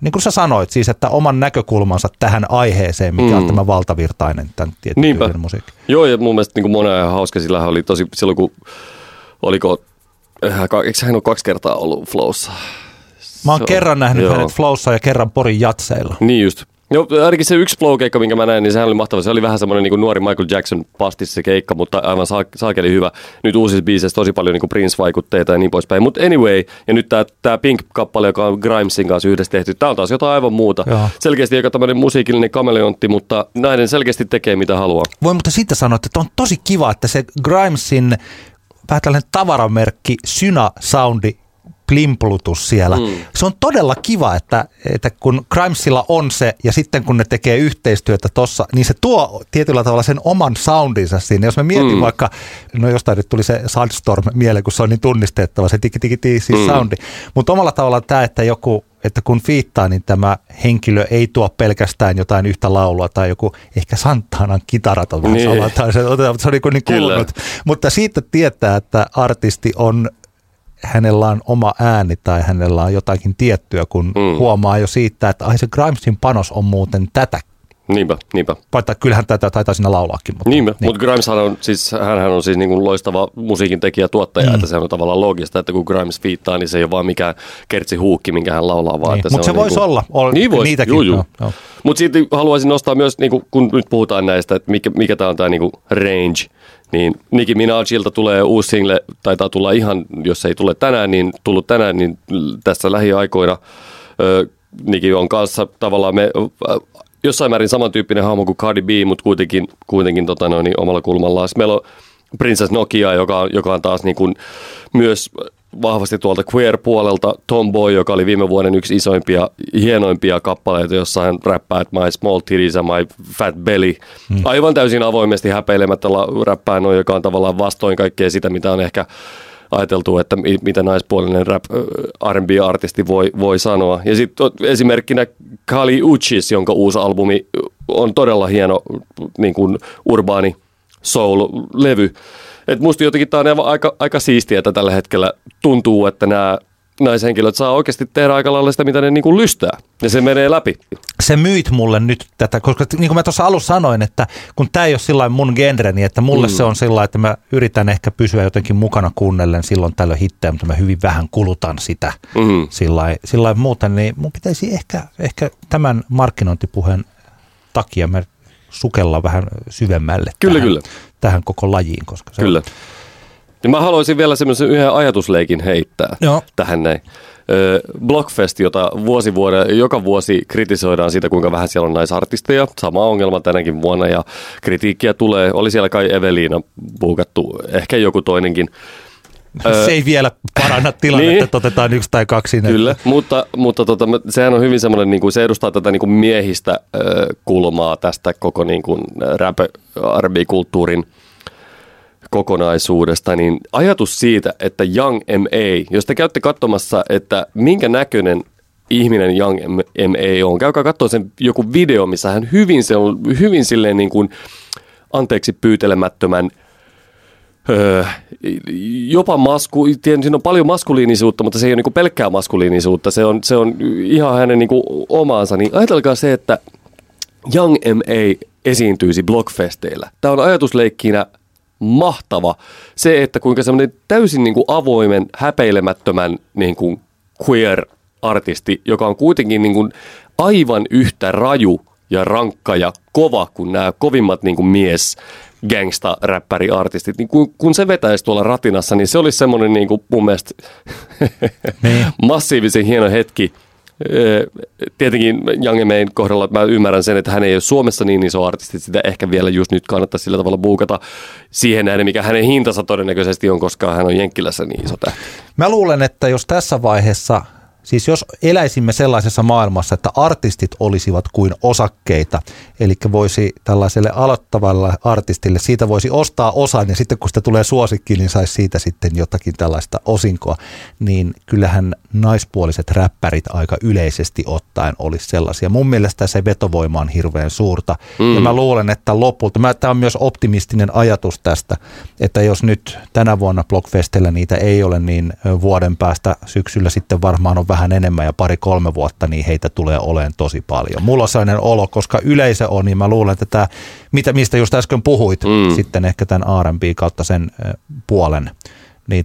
niin kuin sä sanoit siis, että oman näkökulmansa tähän aiheeseen, mikä on tämä valtavirtainen tämän tietyn musiikki. Joo, ja mun mielestä niin Monae on hauska, sillä hän oli tosi, silloin kun oliko... Eikö hän ole kaksi kertaa ollut Flowssa? Mä oon kerran nähnyt hänet Flowssa ja kerran Porin jatseilla. Niin just. Joo, ainakin se yksi Flow-keikka, minkä mä näin, niin sehän oli mahtava. Se oli vähän semmoinen niin kuin nuori Michael Jackson -pastis se keikka, mutta aivan saakeli hyvä. Nyt uusissa biiseissä tosi paljon niin kuin Prince-vaikutteita ja niin poispäin. Mutta anyway, ja nyt tämä Pink-kappale, joka on Grimesin kanssa yhdessä tehty, tämä on taas jotain aivan muuta. Joo. Selkeästi joka tämmöinen musiikillinen kameleontti, mutta näiden selkeästi tekee mitä haluaa. Voi, mutta sitten sanoa, että on tosi kiva, että se Grimesin vähän tällainen tavaramerkki, synä-soundi, plimplutus siellä. Se on todella kiva, että kun Grimesilla on se, ja sitten kun ne tekee yhteistyötä tossa, niin se tuo tietyllä tavalla sen oman soundinsa sinne. Jos mä mietin vaikka, no jostain nyt tuli se Sandstorm mieleen, kun se on niin tunnistettava, se tiki-tiki-tii, siis soundi. Mutta omalla tavallaan tämä, että joku, että kun fiittaa, niin tämä henkilö ei tuo pelkästään jotain yhtä laulua tai joku, ehkä Santanan kitarat on vähän sama, tai se on niin kuulunut. Mutta siitä tietää, että artisti on, hänellä on oma ääni tai hänellä on jotakin tiettyä, kun huomaa jo siitä, että se Grimesin panos on muuten tätä. Niinpä. Paittaa kyllähän tätä taitaa siinä laulaakin. Mutta, mutta Grimes on siis, hänhän on siis niin kuin loistava musiikin tekijä, tuottaja, että se on tavallaan loogista, että kun Grimes fiittaa, niin se ei ole vaan mikään kertsihuukki, minkä hän laulaa vaan. Mutta se voisi olla. Niin voisi, joo. Mutta siitä haluaisin nostaa myös, niin kuin, kun nyt puhutaan näistä, että mikä tämä on tämä niin kuin range, niin Nicki Minajilta tulee uusi single, taitaa tulla ihan, jos ei tule tänään, niin tullut tänään, niin tässä lähiaikoina Nicki on kanssa tavallaan jossain määrin samantyyppinen hahmo kuin Cardi B, mutta kuitenkin omalla kulmallaan. Meillä on Princess Nokia, joka on taas niin kuin myös vahvasti tuolta queer-puolelta. Tomboy, joka oli viime vuoden yksi isoimpia, hienoimpia kappaleita, jossa hän räppää My Small Titties ja My Fat Belly. Aivan täysin avoimesti häpeilemättä räppää noin, joka on tavallaan vastoin kaikkea sitä, mitä on ehkä ajateltu, että mitä naispuolinen rap R&B-artisti voi sanoa. Ja sitten esimerkkinä Kali Uchis, jonka uusi albumi on todella hieno niin kuin urbaani soul-levy. Et musta jotenkin tämä on aika siistiä, että tällä hetkellä tuntuu, että nämä naishenkilöt saa oikeasti tehdä aika lailla sitä, mitä ne niin kuin lystää. Ja se menee läpi. Se myyt mulle nyt tätä, koska niin kuin mä tuossa alussa sanoin, että kun tämä ei ole sillain mun genreni, että mulle se on sillain, että mä yritän ehkä pysyä jotenkin mukana kuunnellen silloin tällöin hittejä, mutta mä hyvin vähän kulutan sitä sillain muuten, niin mun pitäisi ehkä tämän markkinointipuheen takia mä sukella vähän syvemmälle tähän koko lajiin, koska se on... Niin mä haluaisin vielä semmoisen yhden ajatusleikin heittää tähän näin. Blockfest, jota joka vuosi kritisoidaan siitä, kuinka vähän siellä on naisartisteja. Sama ongelma tänäkin vuonna ja kritiikkiä tulee. Oli siellä kai Eveliina buukattu, ehkä joku toinenkin. Se ei vielä paranna tilannetta, niin, että otetaan yksi tai kaksi. Kyllä, mutta sehän on hyvin semmoinen, niin kuin, se edustaa tätä niin kuin miehistä kulmaa tästä koko niin kuin rap-arbikulttuurin kokonaisuudesta, niin ajatus siitä, että Young M.A., jos te käytte katsomassa, että minkä näköinen ihminen Young M.A. on, käykää katsoa sen joku video, missä hän hyvin silleen niin kuin anteeksi pyytelemättömän, jopa siinä on paljon maskuliinisuutta, mutta se ei ole niin kuin pelkkää maskuliinisuutta, se on ihan hänen niin kuin omaansa, niin ajatelkaa se, että Young M.A. esiintyisi blockfesteillä. Tämä on ajatusleikkinä mahtava. Se, että kuinka semmoinen täysin niin kuin avoimen, häpeilemättömän niin kuin queer-artisti, joka on kuitenkin niin kuin aivan yhtä raju ja rankka ja kova kuin nämä kovimmat niin kuin mies gangsta-räppäri-artistit, niin kun se vetäisi tuolla ratinassa, niin se olisi semmoinen niin kuin mun mielestä massiivisen hieno hetki. Tietenkin Young M.A.'n kohdalla mä ymmärrän sen, että hän ei ole Suomessa niin iso artisti, sitä ehkä vielä just nyt kannattaa sillä tavalla buukata siihen nähden, mikä hänen hintansa todennäköisesti on, koska hän on Jenkkilässä niin iso tähti. Mä luulen, että jos tässä vaiheessa, siis jos eläisimme sellaisessa maailmassa, että artistit olisivat kuin osakkeita, eli voisi tällaiselle aloittavalle artistille, siitä voisi ostaa osan ja sitten kun sitä tulee suosikkiin, niin saisi siitä sitten jotakin tällaista osinkoa, niin kyllähän naispuoliset räppärit aika yleisesti ottaen olisi sellaisia. Mun mielestä se vetovoima on hirveän suurta ja mä luulen, että lopulta, tämä on myös optimistinen ajatus tästä, että jos nyt tänä vuonna Blockfestillä niitä ei ole, niin vuoden päästä syksyllä sitten varmaan on vähän enemmän ja 2-3 vuotta, niin heitä tulee oleen tosi paljon. Mulla on sellainen olo, koska yleisö on, niin mä luulen, että tämä, mistä just äsken puhuit, sitten ehkä tämän R&B kautta sen puolen, niin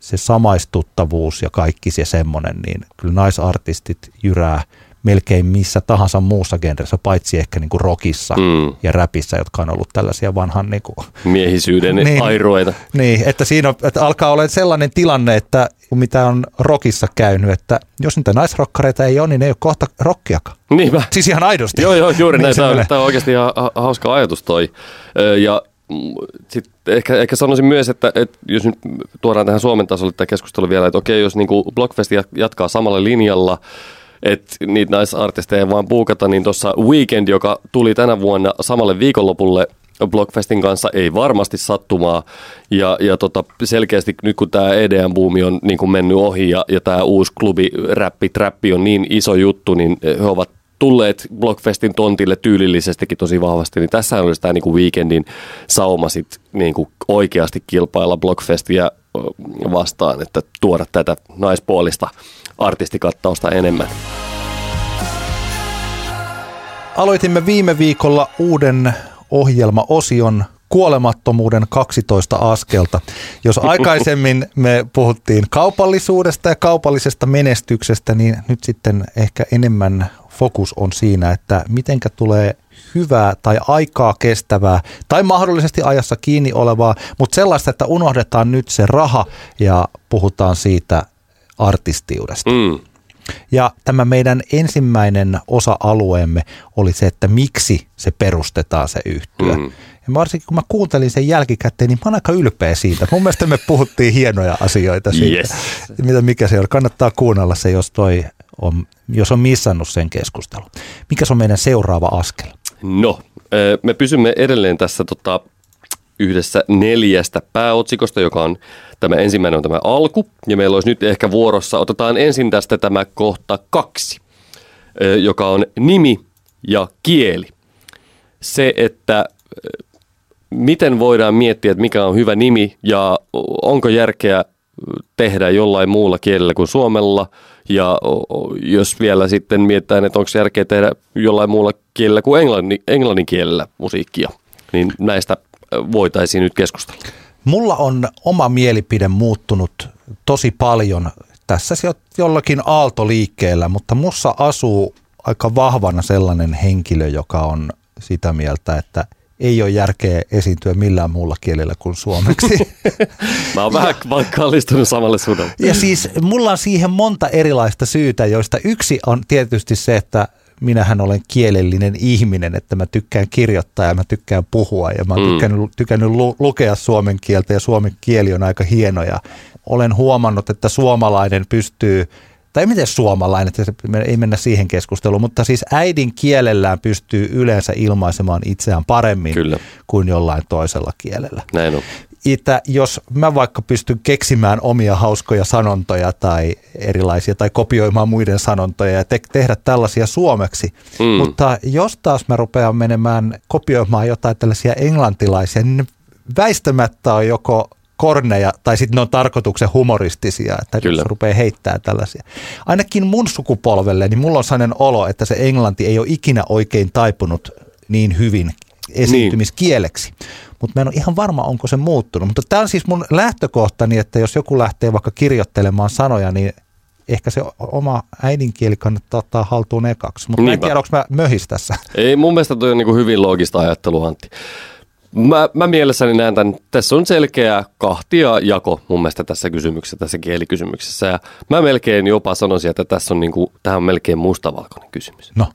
se samaistuttavuus ja kaikki se semmoinen, niin kyllä naisartistit jyrää melkein missä tahansa muussa genressä, paitsi ehkä niin kuin rockissa ja räpissä, jotka on ollut tällaisia vanhan niin kuin miehisyyden niin, airoita. Niin, että siinä on, että alkaa olla sellainen tilanne, että mitä on rockissa käynyt, että jos niitä naisrokkareita ei ole, niin ei ole kohta rockiakaan. Niinpä. Siis ihan aidosti. Joo, juuri näin. Tämä on oikeasti ihan hauska ajatus toi. Ja sitten ehkä sanoisin myös, että jos nyt tuodaan tähän Suomen tasolle tämä keskustelu vielä, että okei, jos niin kuin Blockfest jatkaa samalla linjalla, että niitä naisartisteja ei vaan buukata, niin tuossa Weekend, joka tuli tänä vuonna samalle viikonlopulle Blockfestin kanssa, ei varmasti sattumaa. Ja selkeästi nyt kun tämä EDM-buumi on niin kuin mennyt ohi ja tämä uusi klubi, räppi, trappi on niin iso juttu, niin he ovat tulleet Blockfestin tontille tyylillisestikin tosi vahvasti, niin tässä olisi tämä niin kuin Weekendin sauma sit niin kuin oikeasti kilpailla Blockfestia vastaan, että tuoda tätä naispuolista artistikattausta enemmän. Aloitimme viime viikolla uuden ohjelmaosion Kuolemattomuuden 12 askelta. Jos aikaisemmin me puhuttiin kaupallisuudesta ja kaupallisesta menestyksestä, niin nyt sitten ehkä enemmän fokus on siinä, että mitenkä tulee hyvää tai aikaa kestävää tai mahdollisesti ajassa kiinni olevaa, mutta sellaista, että unohdetaan nyt se raha ja puhutaan siitä artistiudesta. Ja tämä meidän ensimmäinen osa-alueemme oli se, että miksi se perustetaan se yhtyö. Ja varsinkin kun mä kuuntelin sen jälkikäteen, niin mä oon aika ylpeä siitä. Mun mielestä me puhuttiin hienoja asioita siitä, mikä se on. Kannattaa kuunnella se, jos on missannut sen keskustelun. Mikä se on meidän seuraava askel? No, me pysymme edelleen tässä yhdessä 4 pääotsikosta, joka on tämä ensimmäinen on tämä alku. Ja meillä olisi nyt ehkä vuorossa, otetaan ensin tästä tämä kohta 2, joka on nimi ja kieli. Se, että miten voidaan miettiä, että mikä on hyvä nimi ja onko järkeä tehdä jollain muulla kielellä kuin suomella. Ja jos vielä sitten mietitään, että onko järkeä tehdä jollain muulla kielellä kuin englannin kielellä musiikkia, niin näistä voitaisiin nyt keskustella. Mulla on oma mielipide muuttunut tosi paljon. Tässä se on jollakin aaltoliikkeellä, mutta mussa asuu aika vahvana sellainen henkilö, joka on sitä mieltä, että ei ole järkeä esiintyä millään muulla kielellä kuin suomeksi. Mä oon vähän kallistunut samalle suunnalle. Ja siis mulla on siihen monta erilaista syytä, joista yksi on tietysti se, että minähän olen kielellinen ihminen, että mä tykkään kirjoittaa ja mä tykkään puhua ja mä oon tykännyt lukea suomen kieltä ja suomen kieli on aika hieno ja olen huomannut, että suomalainen pystyy, tai miten suomalainen, ei mennä siihen keskusteluun, mutta siis äidin kielellään pystyy yleensä ilmaisemaan itseään paremmin kuin jollain toisella kielellä. Näin on. Että jos mä vaikka pystyn keksimään omia hauskoja sanontoja tai erilaisia tai kopioimaan muiden sanontoja ja tehdä tällaisia suomeksi, mutta jos taas mä rupean menemään kopioimaan jotain tällaisia englantilaisia, niin väistämättä on joko korneja tai sitten ne on tarkoituksen humoristisia, että jos rupeaa heittämään tällaisia. Ainakin mun sukupolvelle, niin mulla on sellainen olo, että se englanti ei ole ikinä oikein taipunut niin hyvin esiintymiskieleksi. Mutta mä en ole ihan varma, onko se muuttunut. Mutta tämä on siis mun lähtökohtani, että jos joku lähtee vaikka kirjoittelemaan sanoja, niin ehkä se oma äidinkieli kannattaa ottaa haltuun ekaksi. Mutta en tiedä, onko mä möhis tässä. Ei, mun mielestä toi on niin kuin hyvin loogista ajattelua, Antti. Mä mielessäni näen tämän. Tässä on selkeä kahtia jako mun mielestä tässä kysymyksessä, tässä kielikysymyksessä. Ja mä melkein jopa sanoisin, että tässä on, niin kuin, tähän on melkein mustavalkoinen kysymys. No.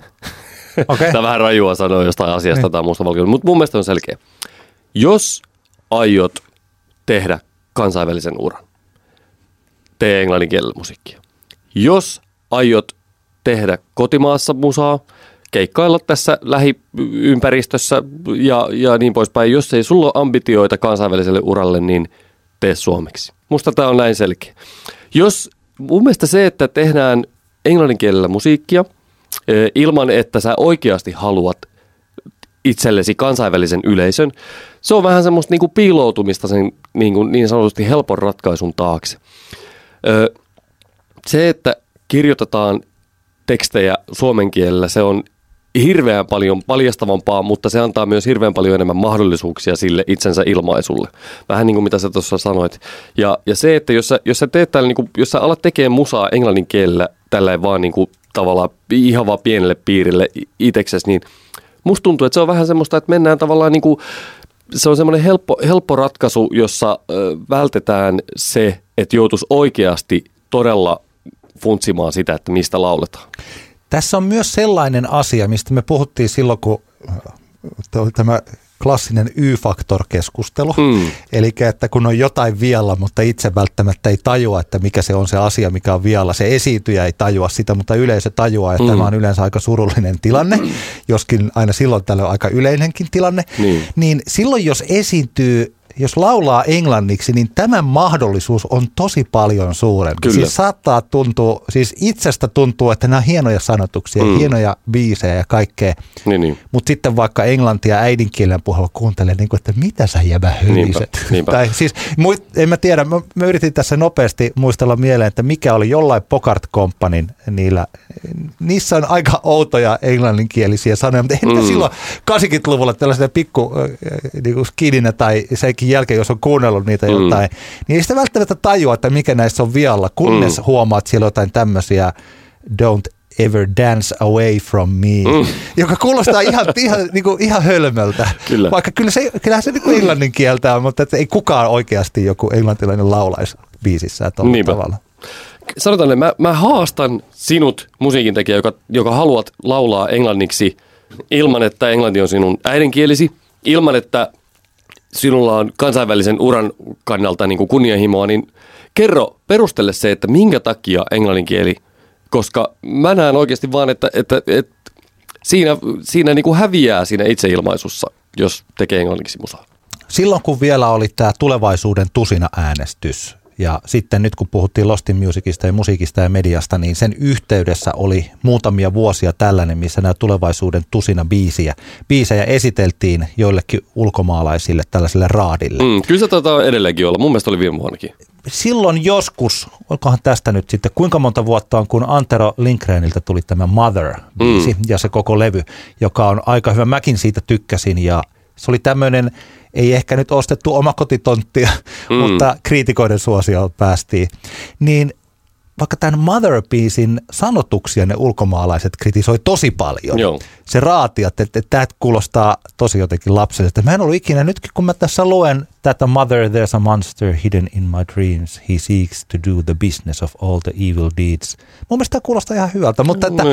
Okay. Tämä vähän rajua sanoa jostain asiasta tai mustavalkoinen, mutta mun mielestä on selkeä. Jos aiot tehdä kansainvälisen uran, tee englannin kielellä musiikkia. Jos aiot tehdä kotimaassa musaa, keikkailla tässä lähiympäristössä ja niin poispäin. Jos ei sulla ole ambitioita kansainväliselle uralle, niin tee suomeksi. Musta tämä on näin selkeä. Jos mun mielestä se, että tehdään englannin kielellä musiikkia ilman, että sä oikeasti haluat itsellesi kansainvälisen yleisön, se on vähän semmoista niinku piiloutumista sen niinku niin sanotusti helpon ratkaisun taakse. Se, että kirjoitetaan tekstejä suomen kielellä, se on hirveän paljon paljastavampaa, mutta se antaa myös hirveän paljon enemmän mahdollisuuksia sille itsensä ilmaisulle. Vähän niin kuin mitä sä tuossa sanoit. Ja se, että jos sä teet täällä, niin kuin, jos sä alat tekemään musaa englannin kielellä tälleen vaan niin kuin tavallaan ihan vaan pienelle piirille itseksesi, niin musta tuntuu, että se on vähän semmoista, että mennään tavallaan niin kuin, se on semmoinen helppo ratkaisu, jossa vältetään se, että joutuisi oikeasti todella funtsimaan sitä, että mistä lauletaan. Tässä on myös sellainen asia, mistä me puhuttiin silloin, kun oli tämä klassinen Y-faktor-keskustelu. Eli että kun on jotain vialla, mutta itse välttämättä ei tajua, että mikä se on se asia, mikä on vialla. Se esiintyjä ei tajua sitä, mutta yleisö tajuaa, että tämä on yleensä aika surullinen tilanne, joskin aina silloin tällöin aika yleinenkin tilanne. Niin silloin, jos esiintyy, jos laulaa englanniksi, niin tämä mahdollisuus on tosi paljon suurempi. Siis saattaa tuntua, siis itsestä tuntuu, että nämä on hienoja sanotuksia, hienoja biisejä ja kaikkea. Niin. Mutta sitten vaikka englantia äidinkielen puhalla kuuntelee, niin kuin, että mitä sä jäbä hyliset. Tai siis, en mä tiedä, mä yritin tässä nopeasti muistella mieleen, että mikä oli jollain Bogart Companyn niillä. Niissä on aika outoja englanninkielisiä sanoja, mutta entä silloin 80-luvulla tällaisena pikku niin skidinä tai sekin jälkeen, jos on kuunnellut niitä jotain, niin ei sitä välttämättä tajua, että mikä näissä on vialla, kunnes huomaat siellä jotain tämmöisiä don't ever dance away from me, joka kuulostaa ihan hölmöltä. Kyllä. Vaikka kyllähän se niin kuin englannin kieltä on, mutta ei kukaan oikeasti joku englantilainen laulaisi biisissä tuolla tavalla. Sanotaan, että mä haastan sinut musiikintekijä, joka haluat laulaa englanniksi ilman, että englanti on sinun äidinkielisi, ilman, että sinulla on kansainvälisen uran kannalta niin kuin kunnianhimoa, niin kerro, perustele se, että minkä takia englanninkieli, koska mä näen oikeasti vaan, että siinä niin kuin häviää siinä itseilmaisussa, jos tekee englanniksi musaa. Silloin kun vielä oli tämä tulevaisuuden tusina äänestys ja sitten nyt kun puhuttiin Lost in Musicista ja musiikista ja mediasta, niin sen yhteydessä oli muutamia vuosia tällainen, missä nämä tulevaisuuden tusina biisejä esiteltiin joillekin ulkomaalaisille tällaisille raadille. Kyllä se taitaa edelleenkin olla. Mun mielestä oli viime vuonnakin. Silloin joskus, olkohan tästä nyt sitten, kuinka monta vuotta on, kun Antero Lindgreniltä tuli tämä Mother-biisi ja se koko levy, joka on aika hyvä. Mäkin siitä tykkäsin ja se oli tämmöinen, ei ehkä nyt ostettu omakotitonttia, mutta kriitikoiden suosioon päästiin. Niin vaikka tämän Mother-biisin sanotuksia ne ulkomaalaiset kritisoi tosi paljon. Joo. Se raati, että tämä kuulostaa tosi jotenkin lapsellista. Mä en ollut ikinä, nytkin kun mä tässä luen tätä Mother, there's a monster hidden in my dreams. He seeks to do the business of all the evil deeds. Mun mielestä tämä kuulostaa ihan hyvältä, mutta että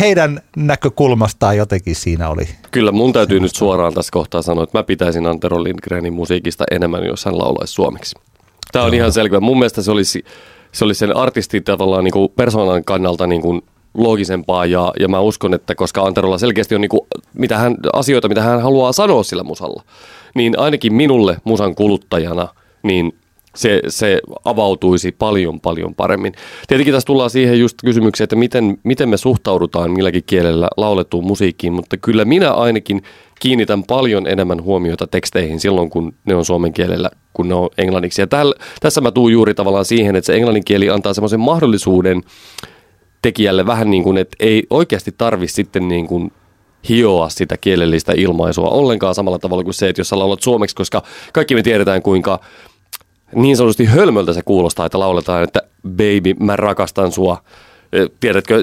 heidän näkökulmastaan jotenkin siinä oli. Kyllä mun täytyy nyt suoraan tässä kohtaa sanoa, että mä pitäisin Antero Lindgrenin musiikista enemmän, jos hän laulaisi suomeksi. Tämä on ihan selkeä. Mun mielestä se olisi sen artistin tavallaan niin kuin persoonan kannalta niin kuin loogisempaa ja mä uskon, että koska Anterolla selkeästi on niin kuin, asioita, mitä hän haluaa sanoa sillä musalla, niin ainakin minulle musan kuluttajana niin se avautuisi paljon paremmin. Tietenkin tässä tullaan siihen just kysymykseen, että miten me suhtaudutaan milläkin kielellä laulettuun musiikkiin, mutta kyllä minä ainakin kiinnitän paljon enemmän huomiota teksteihin silloin, kun ne on suomen kielellä, kun ne on englanniksi. Ja tässä mä tuun juuri tavallaan siihen, että se englannin kieli antaa semmoisen mahdollisuuden tekijälle vähän niin kuin, että ei oikeasti tarvitse sitten niin kuin hioa sitä kielellistä ilmaisua ollenkaan samalla tavalla kuin se, että jos sä laulat suomeksi, koska kaikki me tiedetään kuinka niin sanotusti hölmöltä se kuulostaa, että lauletaan, että baby, mä rakastan sua. Tiedätkö,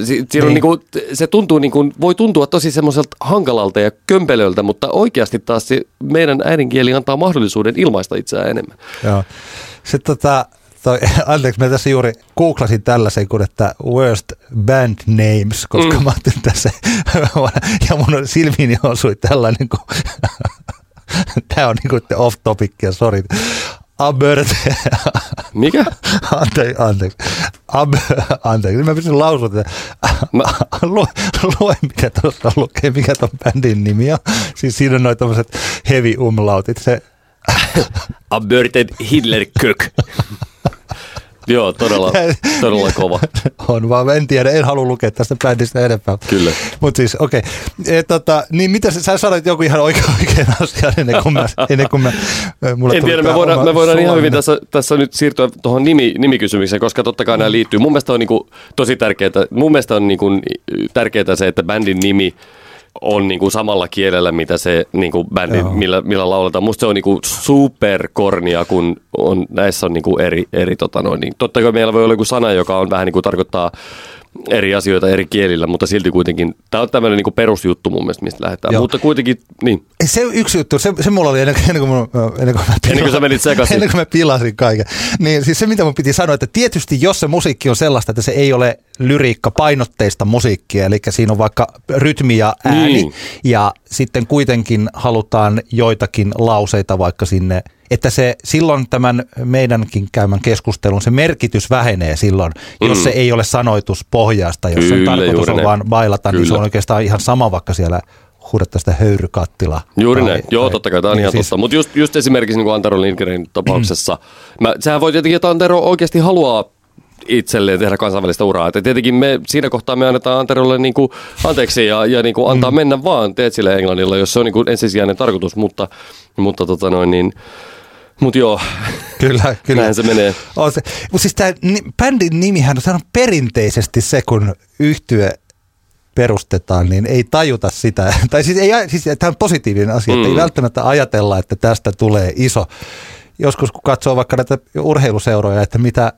on niin kuin, se tuntuu niin kuin, voi tuntua tosi semmoiselta hankalalta ja kömpelöltä, mutta oikeasti taas se meidän äidinkieli antaa mahdollisuuden ilmaista itseään enemmän. Joo. Sitten anteeksi, mä tässä juuri googlasin tällaisen kuin, että worst band names, koska mä ajattelin tässä, ja mun silmiini osui tällainen kuin, tää on niin kuin off topic ja sori. Abert. Mikä? Anteeksi. Mä pystyn lausua tätä. Lue, mitä tuossa lukee, mikä ton bändin nimi on. Siis siinä on noin tommoset heavy umlautit. Se. Aberted Hitlerkök. Joo, todella kova. On vaan, en tiedä, en halua lukea tästä bändistä enempää. Kyllä. Mutta siis, okei. Niin mitä sä sanoit joku ihan oikein asian ennen kuin mä en tiedä, me voidaan ihan hyvin tässä nyt siirtyä tuohon nimikysymykseen, koska totta kai nämä liittyy. Mun mielestä on niinku tosi tärkeää, se, että bändin nimi on niinku samalla kielellä, mitä se niinku bändi, millä lauletaan. Musta se on niinku superkornia, kun on, näissä on niinku eri niin. Totta kai meillä voi olla joku sana, joka on vähän niinku tarkoittaa eri asioita eri kielillä, mutta silti kuitenkin, tämä on tämmöinen niinku perusjuttu mun mielestä, mistä lähdetään, mutta kuitenkin, niin. Se yksi juttu, se mulla oli ennen kuin mä pilasin kaiken, niin siis se mitä mun piti sanoa, että tietysti jos se musiikki on sellaista, että se ei ole lyriikka painotteista musiikkia, eli siinä on vaikka rytmi ja ääni, ja sitten kuitenkin halutaan joitakin lauseita vaikka sinne, että se silloin tämän meidänkin käymän keskustelun, se merkitys vähenee silloin, jos se ei ole sanoituspohjaista, jos sen tarkoitus on vaan bailata, niin se on oikeastaan ihan sama, vaikka siellä huudetaan sitä höyrykattilaa. Juuri näin. Joo, totta kai, tämä on ihan siis totta. Mutta just esimerkiksi niin kuin Antero Lindgrenin tapauksessa, sehän voi tietenkin, että Antero oikeasti haluaa itselleen tehdä kansainvälistä uraa. Et tietenkin siinä kohtaa me annetaan Anterolle niinku anteeksi ja niinku antaa mennä vaan, teet sille englannilla, jos se on niinku ensisijainen tarkoitus, mutta Mut joo, kyllä. Näin se menee. Mutta siis tämä bändin nimihän on perinteisesti se, kun yhtye perustetaan, niin ei tajuta sitä. Tai siis tämä on positiivinen asia, että ei välttämättä ajatella, että tästä tulee iso. Joskus kun katsoo vaikka näitä urheiluseuroja, että mitä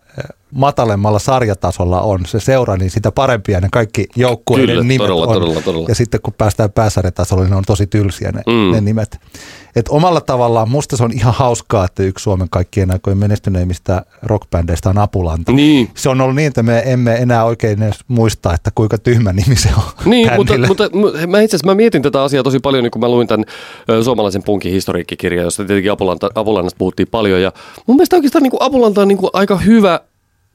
matalemmalla sarjatasolla on se seura, niin sitä parempia ne kaikki joukkueiden nimet on. Todella. Ja sitten kun päästään pääsarjatasolle, niin ne on tosi tylsiä ne nimet. Et omalla tavallaan musta se on ihan hauskaa, että yksi Suomen kaikkien aikojen menestyneimmistä rockbändeistä on Apulanta. Niin. Se on ollut niin, että me emme enää oikein edes muista, että kuinka tyhmä nimi se on. Niin, mutta mä itse asiassa mietin tätä asiaa tosi paljon, niin kun mä luin tämän suomalaisen punkin historiikkikirjan, jossa tietenkin Apulannasta puhuttiin paljon. Ja mun mielestä oikeastaan niin Apulanta on niin aika hyvä,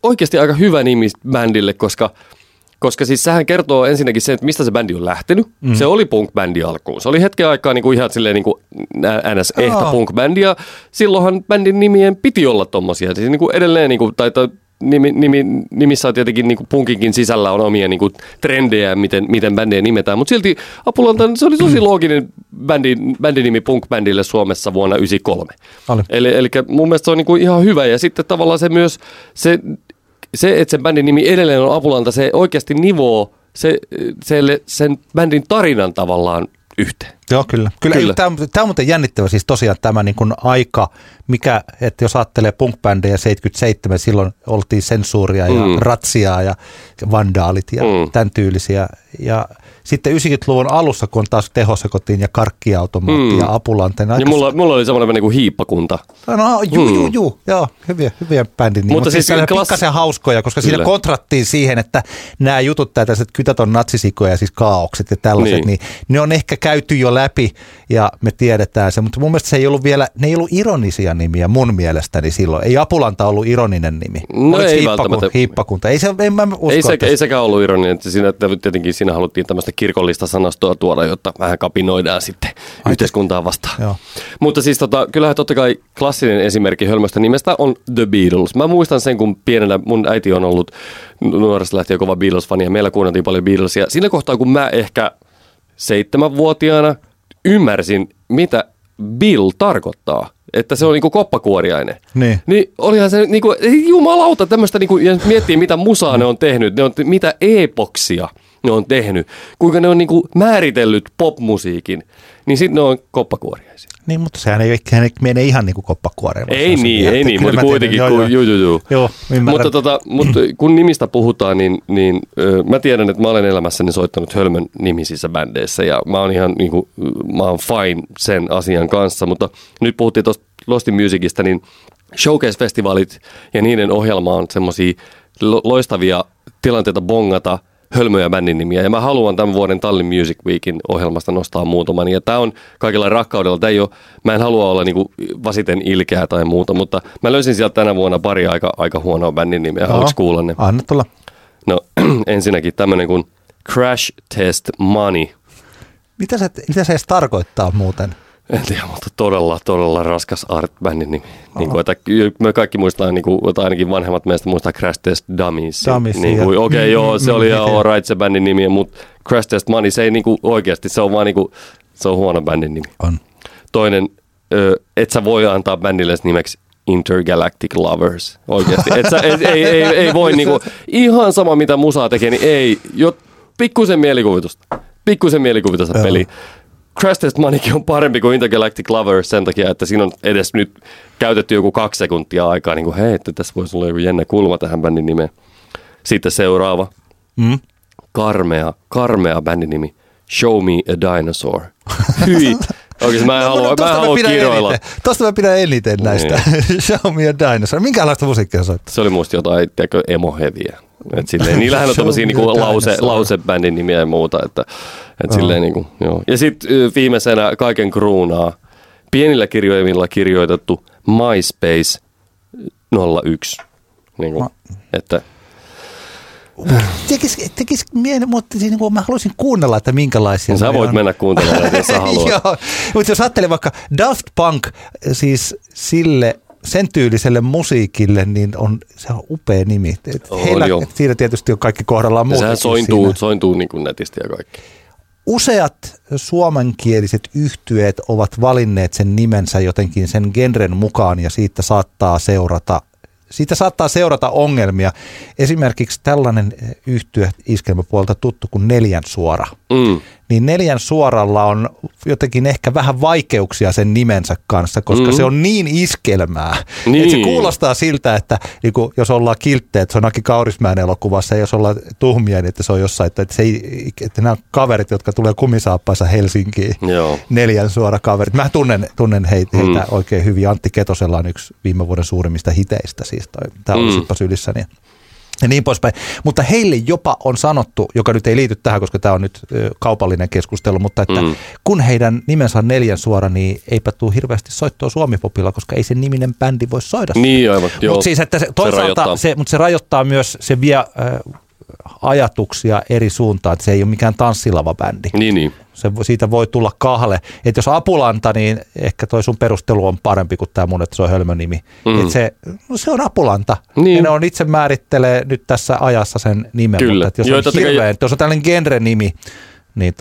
oikeasti aika hyvä nimi bändille, koska siis sehän kertoo ensinnäkin sen, että mistä se bändi on lähtenyt. Se oli punk-bändi alkuun. Se oli hetken aikaa niin kuin ihan silleen niin kuin NS-ehtä punk-bändi, ja silloinhan bändin nimien piti olla tommosia. Siis niin kuin edelleen, niin kuin, nimissä on tietenkin niin kuin punkinkin sisällä on omia niin kuin trendejä, miten bändejä nimetään. Mutta silti Apulanta, se oli tosi looginen bändinimi punk-bändille Suomessa vuonna 1993. Eli mun mielestä se on niin kuin ihan hyvä, ja sitten tavallaan se myös se, että sen bändin nimi edelleen on Apulanta, se oikeasti nivoo sen bändin tarinan tavallaan yhteen. Joo, kyllä. Tämä on muuten jännittävä siis tosiaan tämä niin kuin aika, mikä, että jos ajattelee punk-bändejä 77, silloin oltiin sensuuria ja ratsiaa ja vandaalit ja tämän tyylisiä. Ja sitten 90-luvun alussa, kun on taas tehosekotin ja karkkiautomaatti ja Apulanten. Ja mulla oli semmoinen niin kuin hiippakunta. No, joo, hyviä bändin. Mutta siis pikkasen hauskoja, koska siinä kontrattiin siihen, että nämä jutut, tällaiset kytät on natsisikoja ja siis kaaokset ja tällaiset, niin ne on ehkä käyty jo läpi ja me tiedetään se, mutta mun mielestä se ei ollut vielä, ne ei ollut ironisia nimiä mun mielestäni silloin. Ei Apulanta ollut ironinen nimi. No ei välttämättä. Hiippakunta. Ei sekään ollut ironinen, että tietenkin siinä haluttiin tämmöistä kirkollista sanastoa tuoda, jotta vähän kapinoidaan sitten yhteiskuntaa vastaan. Joo. Mutta siis kyllähän totta kai klassinen esimerkki hölmöstä nimestä on The Beatles. Mä muistan sen, kun pienenä mun äiti on ollut nuoresta lähtien kova Beatles-fani ja meillä kuunneltiin paljon Beatlesia. Siinä kohtaa, kun mä ehkä 7-vuotiaana ymmärsin, mitä Bill tarkoittaa, että se on niinku koppakuoriainen. Niin olihan se niinku, jumalauta, tämmöistä niinku, ja miettii mitä musaa ne on tehnyt, ne on mitä epoksia ne on tehnyt, kuinka ne on niinku määritellyt popmusiikin, niin sitten ne on koppakuoriaisia. Niin, mutta sehän ei mene ihan niin kuin koppakuoreen. Ei niin, ei niin, mutta kuitenkin. Joo, ymmärrän. Mutta kun nimistä puhutaan, niin mä tiedän, että mä olen elämässäni soittanut hölmön nimisissä bändeissä, ja mä oon ihan niin kuin, mä oon fine sen asian kanssa, mutta nyt puhuttiin tuosta Lost in Musicista, niin Showcase-festivaalit ja niiden ohjelma on semmoisia loistavia tilanteita bongata hölmöjä bändin nimiä. Ja mä haluan tämän vuoden Tallinn Music Weekin ohjelmasta nostaa muutaman. Ja tää on kaikilla rakkaudella. Tää ei ole, mä en halua olla niinku vasiten ilkeä tai muuta, mutta mä löysin sieltä tänä vuonna pari aika huonoa bändin nimeä. Haluatko kuulla ne? Anna tulla. No ensinnäkin tämmönen kuin Crash Test Money. Mitä se edes tarkoittaa muuten? En tiedä, mutta todella raskas art-bändin nimi. Niin kuin, että me kaikki muistaa, niin kuin, tai ainakin vanhemmat meistä muistaa Crash Test Dummies. Niin okei, joo, se oli ihan alright se bändin nimi, mutta Crash Test Money, se ei niin kuin, oikeasti, se on vaan niin kuin, se on huono bändin nimi. On. Toinen, et sä voi antaa bändille nimeksi Intergalactic Lovers, oikeasti. Et sä, ei voi niin kuin, ihan sama mitä musaa tekee, niin ei. Pikkuisen mielikuvitusta peliin. Crash Test Moneykin on parempi kuin Intergalactic Lovers sen takia, että siinä on edes nyt käytetty joku 2 sekuntia aikaa, niin kuin hei, että tässä voisi olla joku jännä kulma tähän bändin nimeen. Sitten seuraava. Mm? Karmea bändin nimi. Show Me a Dinosaur. Hyi. Oikeasti mä en halua kiroilla. Tuosta mä pidän eniten näistä. Niin. Show Me a Dinosaur. Minkälaista musiikkia soittaa? Se oli musta jotain emoheviä. Niillähän on tämmöisiä niinku lausebändin nimiä ja muuta. Et silleen, niinku, joo. Ja sitten viimeisenä kaiken kruunaa. Pienillä kirjoimilla kirjoitettu MySpace 01. Niinku, että... Tekis mieli, mutta niin kuin mä haluaisin kuunnella, että minkälaisia. No, sä voit mennä kuuntelemaan, jos sä haluat. Joo, mutta jos ajattelee vaikka Daft Punk, siis sille, sen tyyliselle musiikille, niin se on upea nimi. Heillä, siinä tietysti on kaikki kohdallaan muutenkin. Sehän sointuu niin kuin netisti ja kaikki. Useat suomenkieliset yhtyeet ovat valinneet sen nimensä jotenkin sen genren mukaan, ja siitä saattaa seurata ongelmia. Esimerkiksi tällainen yhtye iskelmäpuolelta tuttu kuin Neljän Suora. Mm. Niin Neljän Suoralla on jotenkin ehkä vähän vaikeuksia sen nimensä kanssa, koska se on niin iskelmää. Niin. Että se kuulostaa siltä, että niin kun, jos ollaan kiltteet, se on Aki Kaurismäen elokuvassa, ja jos ollaan tuhmia, niin että se on jossain, että nämä kaverit, jotka tulee kumisaappaissa Helsinkiin, joo. Neljän Suora kaverit. Mä tunnen heitä oikein hyvin. Antti Ketosella on yksi viime vuoden suurimmista hiteistä, siis tämä oli Sippas ylissäni. Ja niin poispäin. Mutta heille jopa on sanottu, joka nyt ei liity tähän, koska tämä on nyt kaupallinen keskustelu, mutta että kun heidän nimensä on Neljän Suora, niin eipä tule hirveästi soittoa suomipopilla, koska ei sen niminen bändi voi soida. Niin aivan, joo. Mutta siis, että se rajoittaa myös, se vie ajatuksia eri suuntaan, että se ei ole mikään tanssilava bändi. Niin. Siitä voi tulla kahle. Että jos Apulanta, niin ehkä toi sun perustelu on parempi kuin tämä mun, että se on hölmön nimi. Mm. Että se on Apulanta. Niin. Ja ne on itse määrittelee nyt tässä ajassa sen nimen. Kyllä. Mutta jos on tällainen genre-nimi, niin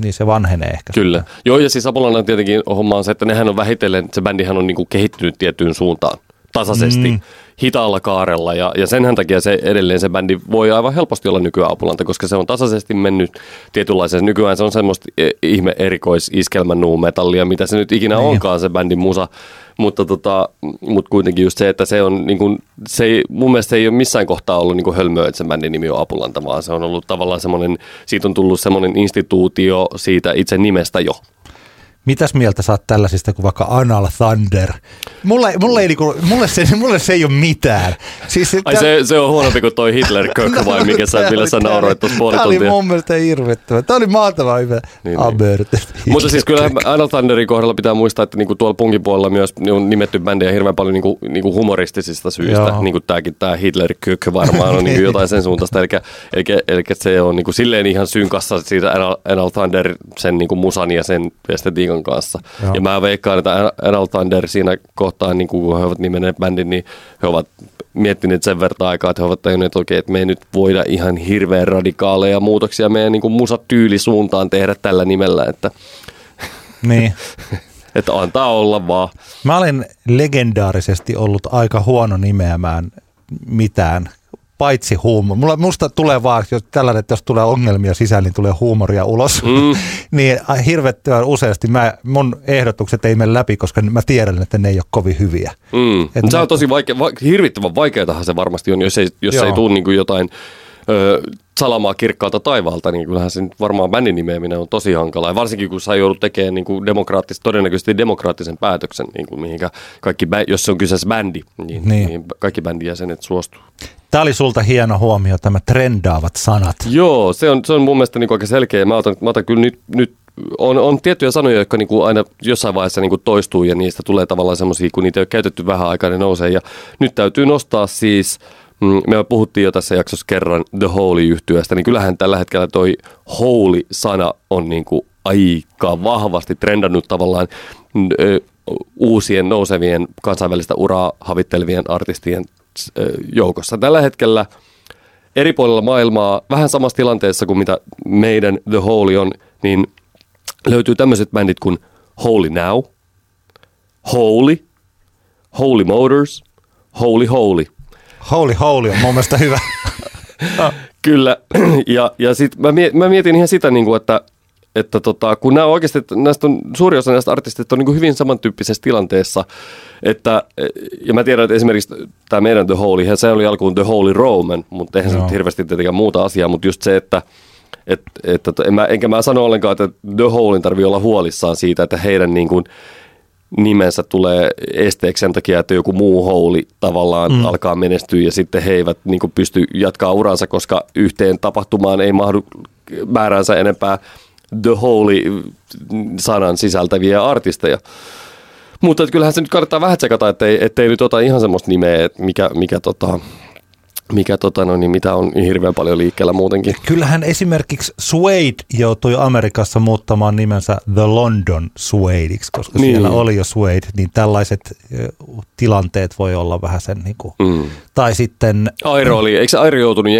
niin se vanhenee ehkä. Kyllä. Sitä. Joo, ja siis Apulanta tietenkin homma on se, että nehän on vähitellen, se bändihän on niinku kehittynyt tiettyyn suuntaan. Tasaisesti, hitaalla kaarella ja senhän takia se edelleen se bändi voi aivan helposti olla nykyään Apulanta, koska se on tasaisesti mennyt tietynlaiseen. Nykyään se on semmoista ihme erikoisiskelmän nu-metallia, mitä se nyt ikinä onkaan se bändin musa, mutta kuitenkin just se, että se on niin kuin, mun mielestä se ei ole missään kohtaa ollut niin kuin hölmöä, että se bändin nimi on Apulanta, vaan se on ollut tavallaan semmoinen, siitä on tullut semmoinen instituutio siitä itse nimestä jo. Mitäs mieltä saat tällaisista kuin vaikka Anal Thunder? Mulle se ei ole mitään. Siis, se on huonompi kuin toi Hitlerkökö no, vai mikä millä sä nauroit tuossa puoli tuntia. Tämä oli mun mielestä hirvettävä. Tämä oli mahtava hyvä. Niin. Mutta siis kyllä Anal Thunderin kohdalla pitää muistaa, että niinku tuolla punkin puolella myös on nimetty bändejä hirveän paljon niinku humoristisista syistä. Niin kuin tää Hitlerkökö varmaan on niinku jotain sen suuntaista. Eli se on niinku silleen ihan synkassa siitä Anal Thunder, sen niinku musan ja sen estetiikan kanssa. Joo. Ja mä veikkaan, että Anal Thunder siinä kohtaa, niin kun he ovat nimenneet bändin, niin he ovat miettineet sen verran aikaa, että he ovat tajuneet, että okei, että me ei nyt voida ihan hirveän radikaaleja muutoksia meidän niin musatyylisuuntaan tehdä tällä nimellä, että, niin. että antaa olla vaan. Mä olen legendaarisesti ollut aika huono nimeämään mitään paitsi huumori. Musta tulee vaan, jos tällainen, että jos tulee ongelmia sisällä, niin tulee huumoria ulos. Niin hirvettävän useasti mun ehdotukset ei mene läpi, koska mä tiedän, että ne ei ole kovin hyviä. Se on tosi hirvittävän vaikeatahan se varmasti on, jos ei tule niin kuin jotain salamaa kirkkaalta taivaalta, niin kyllähän se nyt varmaan bändin nimeäminen on tosi hankalaa. Ja varsinkin kun sä joudut tekemään niin kuin todennäköisesti demokraattisen päätöksen, niin kuin mihinkä kaikki, jos se on kyseessä bändi, niin kaikki bändin jäsenet suostuu. Tämä oli sulta hieno huomio, tämä trendaavat sanat. Joo, se on mun mielestä niin kuin aika selkeä. Mä otan kyllä nyt on tiettyjä sanoja, jotka niin kuin aina jossain vaiheessa niin kuin toistuu ja niistä tulee tavallaan semmoisia, kun niitä ei ole käytetty vähän aikaa, ne nousee. Ja nyt täytyy nostaa siis... Me puhuttiin jo tässä jaksossa kerran The Holy-yhtyeestä, niin kyllähän tällä hetkellä toi Holy-sana on niin kuin aika vahvasti trendannut tavallaan uusien nousevien kansainvälistä uraa havittelevien artistien joukossa. Tällä hetkellä eri puolilla maailmaa, vähän samassa tilanteessa kuin mitä meidän The Holy on, niin löytyy tämmöiset bändit kuin Holy Now, Holy, Holy Motors, Holy Holy. Holy Holy on mun mielestä hyvä. Kyllä. Ja sit mä mietin ihan sitä, niin kuin, että kun nämä oikeasti, suuri osa näistä artisteista on niin kuin hyvin samantyyppisessä tilanteessa. Ja mä tiedän, että esimerkiksi tämä meidän The Holy, se oli alkuun The Holy Roman, mutta eihän se nyt hirveästi tietenkään muuta asiaa, mutta just se, että enkä mä sano ollenkaan, että The Holyn tarvii olla huolissaan siitä, että heidän niin kuin nimensä tulee esteeksi sen takia, että joku muu houli tavallaan alkaa menestyä ja sitten he eivät niin kuin pysty jatkaa uransa, koska yhteen tapahtumaan ei mahdu määränsä enempää The Holy-sanan sisältäviä artisteja. Mutta kyllähän se nyt kannattaa vähän tsekata, ettei nyt ota ihan semmoista nimeä, mitä on hirveän paljon liikkeellä muutenkin. Kyllähän esimerkiksi Suede joutui Amerikassa muuttamaan nimensä The London Suedeiksi, koska siellä oli jo Suede, niin tällaiset tilanteet voi olla vähän sen niin kuin, tai sitten... Airo oli, eikö Airo joutunut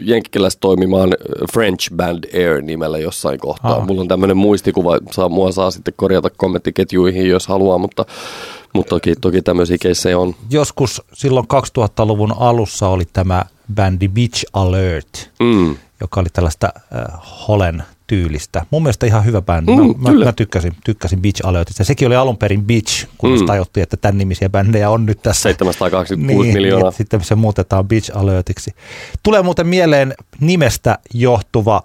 jenkkilässä toimimaan French Band Air nimellä jossain kohtaa? Mulla on tämmöinen muistikuva, mua saa sitten korjata kommenttiketjuihin, jos haluaa, mutta toki tämmöisiä keissejä on. Joskus silloin 2000-luvun alussa oli tämä bändi Bitch Alert, joka oli tällaista Holen tyylistä. Mun mielestä ihan hyvä bändi. Mä tykkäsin Bitch Alertista. Sekin oli alun perin Bitch, kun tajuttiin, että tämän nimisiä bändejä on nyt tässä. 726 miljoonaa. Sitten se muutetaan Bitch Alertiksi. Tulee muuten mieleen nimestä johtuva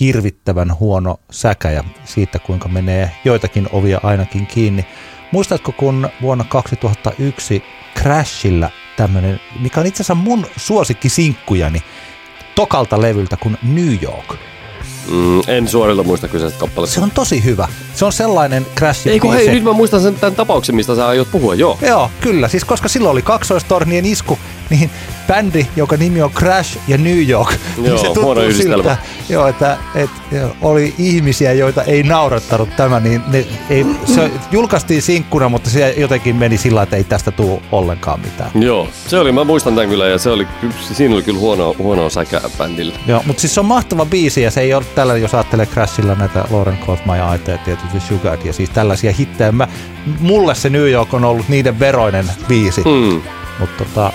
hirvittävän huono säkäjä siitä, kuinka menee joitakin ovia ainakin kiinni. Muistatko, kun vuonna 2001 Crashilla tämmöinen, mikä on itse asiassa mun suosikkisinkkkujani, tokalta levyltä kuin New York. En suorilta muista kyseistä kappaletta. Se on tosi hyvä. Se on sellainen Crashin biisi. Eiku hei, nyt mä muistan sen tämän tapauksen, mistä sä aiot puhua, joo. Joo, kyllä. Siis koska silloin oli kaksoistornien isku, niin bändi, joka nimi on Crash ja New York, niin se tuntuu siltä, että oli ihmisiä, joita ei naurattanut tämä, niin se julkaistiin sinkkuna, mutta se jotenkin meni sillä, että ei tästä tule ollenkaan mitään. Joo, se oli, mä muistan tämän kyllä, ja siinä oli kyllä huonoa säkää bändillä. Joo, mutta siis se on mahtava biisi, ja se ei ole tällä, jos ajattelee Crashilla näitä Lauren Kothmaja-aita ja tietysti Sugar, ja siis tällaisia hittejä. Mulle se New York on ollut niiden veroinen biisi, mutta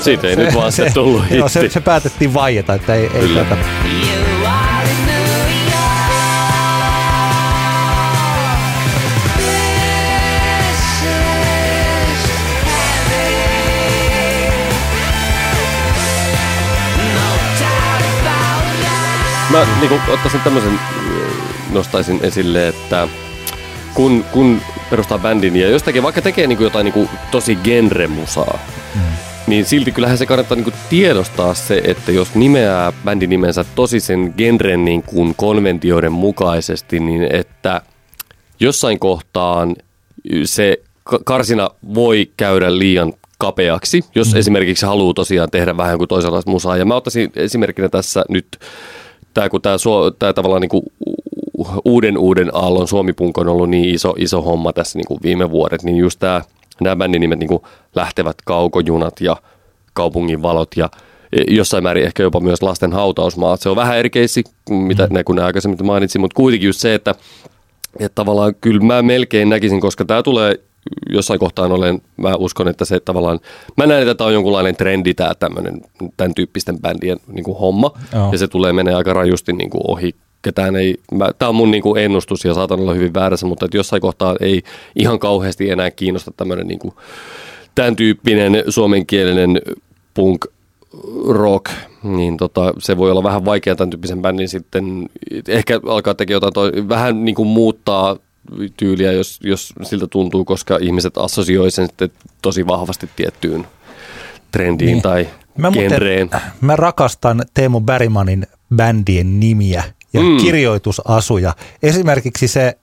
siitä ei nyt vaan se tullut hitti. Joo, se päätettiin vaieta, että ei tätä. Mä niin ottaisin tämmöisen, nostaisin esille, että kun perustaa bändin ja jos tekee niin jotain niin tosi genremusaa, niin silti kyllähän se kannattaa niin tiedostaa se, että jos nimeää bändin nimensä tosi sen genren niin kuin konventioiden mukaisesti, niin että jossain kohtaan se karsina voi käydä liian kapeaksi, jos esimerkiksi haluaa tosiaan tehdä vähän kuin toisenlaista musaa. Ja mä ottaisin esimerkkinä tässä nyt tämä tavallaan niin kuin uuden aallon Suomi-punk on ollut niin iso homma tässä niin kuin viime vuodet, niin just nämä bändin nimet niin kuin Lähtevät kaukojunat ja Kaupungin valot ja jossain määrin ehkä jopa myös Lasten hautausmaat. Se on vähän eri keissi, mitä kun aikaisemmin mainitsin, mutta kuitenkin just se, että tavallaan kyllä mä melkein näkisin, koska tämä tulee jossain kohtaan olen, mä uskon, että se tavallaan, mä näen, että tämä on jonkunlainen trendi, tämä tämmöinen, tämän tyyppisten bändien niin kuin homma, ja se tulee menee aika rajusti niin kuin ohi. Tämä on mun niin kuin ennustus ja saatan olla hyvin väärässä, mutta että jossain kohtaa ei ihan kauheasti enää kiinnosta tämmöinen niin kuin, tämän tyyppinen suomenkielinen punk rock, niin se voi olla vähän vaikea tämän tyyppisen bändin sitten, ehkä alkaa tekemään jotain, vähän niin kuin muuttaa tyyliä, jos siltä tuntuu, koska ihmiset assosioi sen sitten tosi vahvasti tiettyyn trendiin niin. Tai genreen. Mä rakastan Teemu Bergmanin bändien nimiä ja kirjoitusasuja. Esimerkiksi se